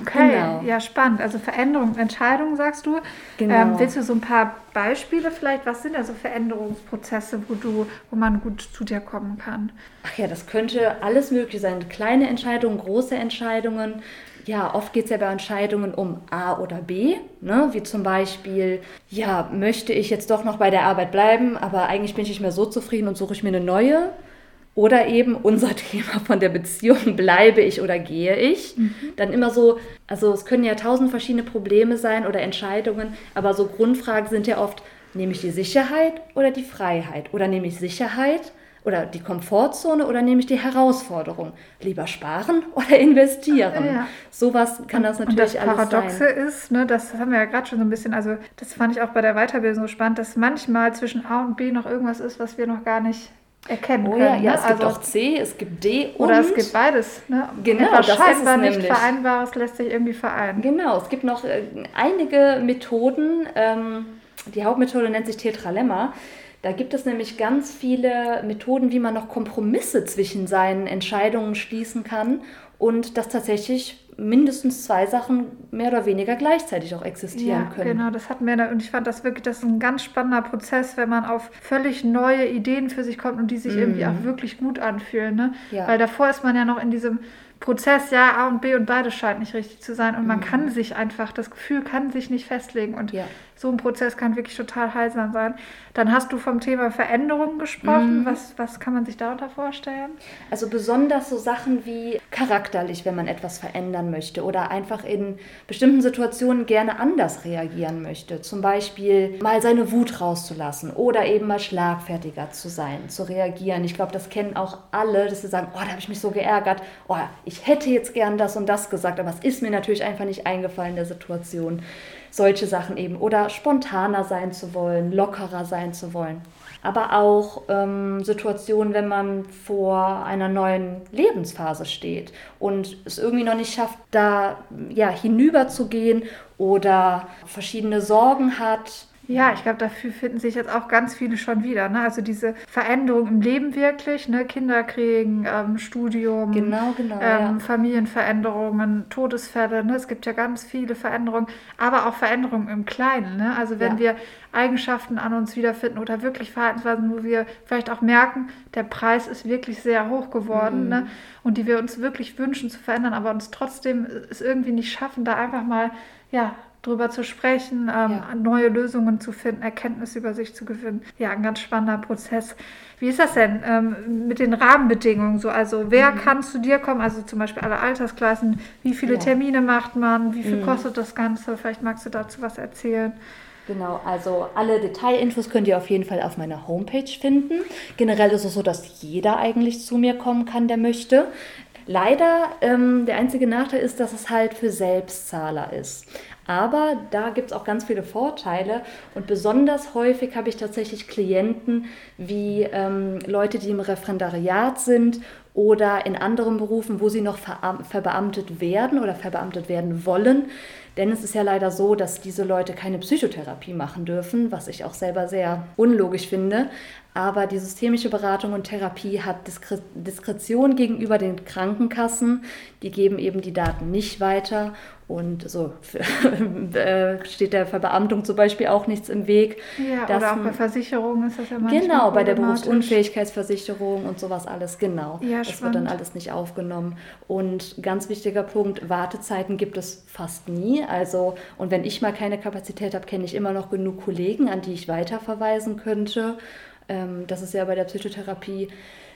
Okay, genau. Ja, spannend. Also Veränderung, Entscheidung, sagst du. Genau. Ähm, willst du so ein paar Beispiele vielleicht? Was sind also Veränderungsprozesse, wo, du, wo man gut zu dir kommen kann? Ach ja, das könnte alles möglich sein. Kleine Entscheidungen, große Entscheidungen. Ja, oft geht es ja bei Entscheidungen um A oder B, ne? Wie zum Beispiel, ja, möchte ich jetzt doch noch bei der Arbeit bleiben, aber eigentlich bin ich nicht mehr so zufrieden und suche ich mir eine neue. Oder eben unser Thema von der Beziehung, bleibe ich oder gehe ich? Mhm. Dann immer so, also es können ja tausend verschiedene Probleme sein oder Entscheidungen, aber so Grundfragen sind ja oft, nehme ich die Sicherheit oder die Freiheit? Oder nehme ich Sicherheit oder die Komfortzone oder nehme ich die Herausforderung? Lieber sparen oder investieren? Ja. Sowas kann das natürlich alles sein. Und das Paradoxe ist, ne, das haben wir ja gerade schon so ein bisschen, also das fand ich auch bei der Weiterbildung so spannend, dass manchmal zwischen A und B noch irgendwas ist, was wir noch gar nicht erkennen oh, können. Ja, ne? Ja, es also gibt auch C, es gibt D und... Oder es gibt beides. Ne? Genau, etwas das scheinbar ist es nicht Vereinbares lässt sich irgendwie vereinen. Genau, es gibt noch äh, einige Methoden. Ähm, die Hauptmethode nennt sich Tetralemma. Da gibt es nämlich ganz viele Methoden, wie man noch Kompromisse zwischen seinen Entscheidungen schließen kann und dass tatsächlich mindestens zwei Sachen mehr oder weniger gleichzeitig auch existieren ja, können. Ja, genau, das hatten wir. Und ich fand das wirklich, das ist ein ganz spannender Prozess, wenn man auf völlig neue Ideen für sich kommt und die sich mm. irgendwie auch wirklich gut anfühlen. Ne? Ja. Weil davor ist man ja noch in diesem Prozess, ja, A und B und beides scheint nicht richtig zu sein und man mhm. kann sich einfach, das Gefühl kann sich nicht festlegen und ja. so ein Prozess kann wirklich total heilsam sein. Dann hast du vom Thema Veränderung gesprochen, mhm. was, was kann man sich darunter vorstellen? Also besonders so Sachen wie charakterlich, wenn man etwas verändern möchte oder einfach in bestimmten Situationen gerne anders reagieren möchte, zum Beispiel mal seine Wut rauszulassen oder eben mal schlagfertiger zu sein, zu reagieren. Ich glaube, das kennen auch alle, dass sie sagen, oh, da habe ich mich so geärgert, oh, ich hätte jetzt gern das und das gesagt, aber es ist mir natürlich einfach nicht eingefallen in der Situation. Solche Sachen eben. Oder spontaner sein zu wollen, lockerer sein zu wollen. Aber auch ähm, Situationen, wenn man vor einer neuen Lebensphase steht und es irgendwie noch nicht schafft, da ja, hinüber zu gehen oder verschiedene Sorgen hat. Ja, ich glaube, dafür finden sich jetzt auch ganz viele schon wieder. Ne? Also diese Veränderung im Leben wirklich, ne? Kinder kriegen, ähm, Studium, genau, genau, ähm, ja. Familienveränderungen, Todesfälle. Ne? Es gibt ja ganz viele Veränderungen, aber auch Veränderungen im Kleinen. Ne? Also wenn ja. wir Eigenschaften an uns wiederfinden oder wirklich Verhaltensweisen, wo wir vielleicht auch merken, der Preis ist wirklich sehr hoch geworden, mhm. ne? Und die wir uns wirklich wünschen zu verändern, aber uns trotzdem es irgendwie nicht schaffen, da einfach mal, ja, drüber zu sprechen, ähm, ja. neue Lösungen zu finden, Erkenntnis über sich zu gewinnen. Ja, ein ganz spannender Prozess. Wie ist das denn ähm, mit den Rahmenbedingungen so? Also wer mhm. kann zu dir kommen? Also zum Beispiel alle Altersklassen. Wie viele ja. Termine macht man? Wie viel mhm. kostet das Ganze? Vielleicht magst du dazu was erzählen. Genau, also alle Detailinfos könnt ihr auf jeden Fall auf meiner Homepage finden. Generell ist es so, dass jeder eigentlich zu mir kommen kann, der möchte. Leider, ähm, der einzige Nachteil ist, dass es halt für Selbstzahler ist. Aber da gibt es auch ganz viele Vorteile und besonders häufig habe ich tatsächlich Klienten wie ähm, Leute, die im Referendariat sind oder in anderen Berufen, wo sie noch ver- verbeamtet werden oder verbeamtet werden wollen. Denn es ist ja leider so, dass diese Leute keine Psychotherapie machen dürfen, was ich auch selber sehr unlogisch finde. Aber die systemische Beratung und Therapie hat Diskre- Diskretion gegenüber den Krankenkassen. Die geben eben die Daten nicht weiter. Und so steht der Verbeamtung zum Beispiel auch nichts im Weg. Ja, dass oder auch bei Versicherungen ist das ja manchmal. Genau, bei der Berufsunfähigkeitsversicherung und sowas alles, genau. Ja, das spannend. Wird dann alles nicht aufgenommen. Und ganz wichtiger Punkt, Wartezeiten gibt es fast nie. Also, und wenn ich mal keine Kapazität habe, kenne ich immer noch genug Kollegen, an die ich weiterverweisen könnte. Das ist ja bei der Psychotherapie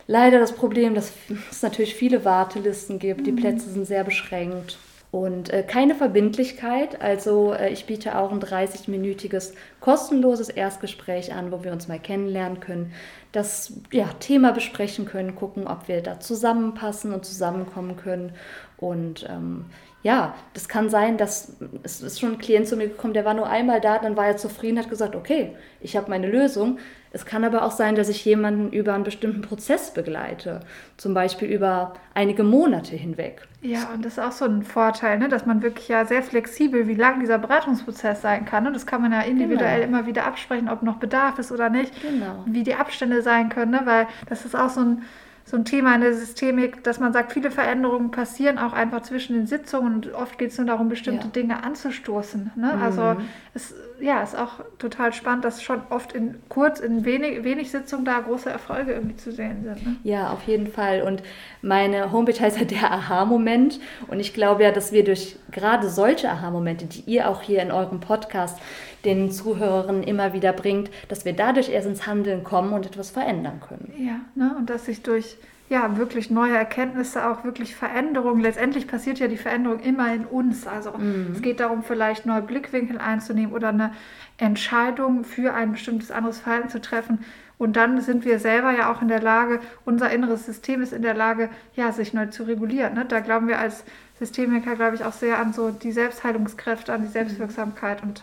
leider das Problem, dass es natürlich viele Wartelisten gibt. Die Plätze sind sehr beschränkt. Und äh, keine Verbindlichkeit, also äh, ich biete auch ein dreißig-minütiges kostenloses Erstgespräch an, wo wir uns mal kennenlernen können, das ja, Thema besprechen können, gucken, ob wir da zusammenpassen und zusammenkommen können. Und ähm, ja, das kann sein, dass es ist schon ein Klient zu mir gekommen, der war nur einmal da, dann war er zufrieden, hat gesagt, okay, ich habe meine Lösung. Es kann aber auch sein, dass ich jemanden über einen bestimmten Prozess begleite, zum Beispiel über einige Monate hinweg. Ja, und das ist auch so ein Vorteil, ne? Dass man wirklich ja sehr flexibel, wie lang dieser Beratungsprozess sein kann. Und das kann man ja individuell genau. immer wieder absprechen, ob noch Bedarf ist oder nicht, genau. wie die Abstände sein können, ne? Weil das ist auch so ein So ein Thema in der Systemik, dass man sagt, viele Veränderungen passieren auch einfach zwischen den Sitzungen und oft geht es nur darum, bestimmte ja. Dinge anzustoßen. Ne? Mhm. Also es ja, ist auch total spannend, dass schon oft in kurz, in wenig, wenig Sitzungen da große Erfolge irgendwie zu sehen sind. Ne? Ja, auf jeden Fall. Und meine Homepage heißt ja der Aha-Moment. Und ich glaube ja, dass wir durch gerade solche Aha-Momente, die ihr auch hier in eurem Podcast den Zuhörerinnen immer wieder bringt, dass wir dadurch erst ins Handeln kommen und etwas verändern können. Ja, ne? Und dass sich durch ja, wirklich neue Erkenntnisse, auch wirklich Veränderungen, letztendlich passiert ja die Veränderung immer in uns. Also mhm. es geht darum, vielleicht neue Blickwinkel einzunehmen oder eine Entscheidung für ein bestimmtes anderes Verhalten zu treffen. Und dann sind wir selber ja auch in der Lage, unser inneres System ist in der Lage, ja, sich neu zu regulieren. Ne? Da glauben wir als Systemiker, glaube ich, auch sehr an so die Selbstheilungskräfte, an die Selbstwirksamkeit und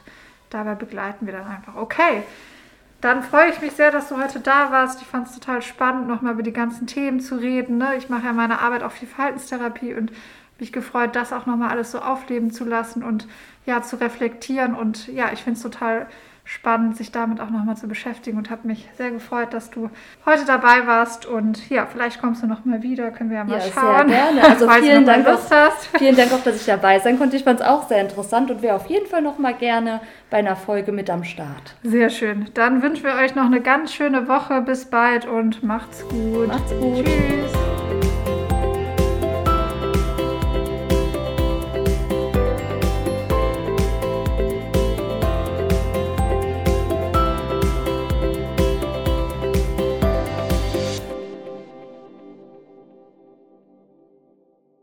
dabei begleiten wir dann einfach. Okay, dann freue ich mich sehr, dass du heute da warst. Ich fand es total spannend, nochmal über die ganzen Themen zu reden. Ne? Ich mache ja meine Arbeit auch viel Verhaltenstherapie und mich gefreut, das auch nochmal alles so aufleben zu lassen und ja, zu reflektieren. Und ja, ich finde es total spannend, sich damit auch nochmal zu beschäftigen und habe mich sehr gefreut, dass du heute dabei warst und ja, vielleicht kommst du nochmal wieder, können wir ja mal ja, schauen. Ja, sehr gerne. Also vielen Dank, auch, vielen Dank auch, dass ich dabei sein konnte. Ich fand es auch sehr interessant und wäre auf jeden Fall nochmal gerne bei einer Folge mit am Start. Sehr schön. Dann wünschen wir euch noch eine ganz schöne Woche. Bis bald und macht's gut. Macht's gut. Tschüss.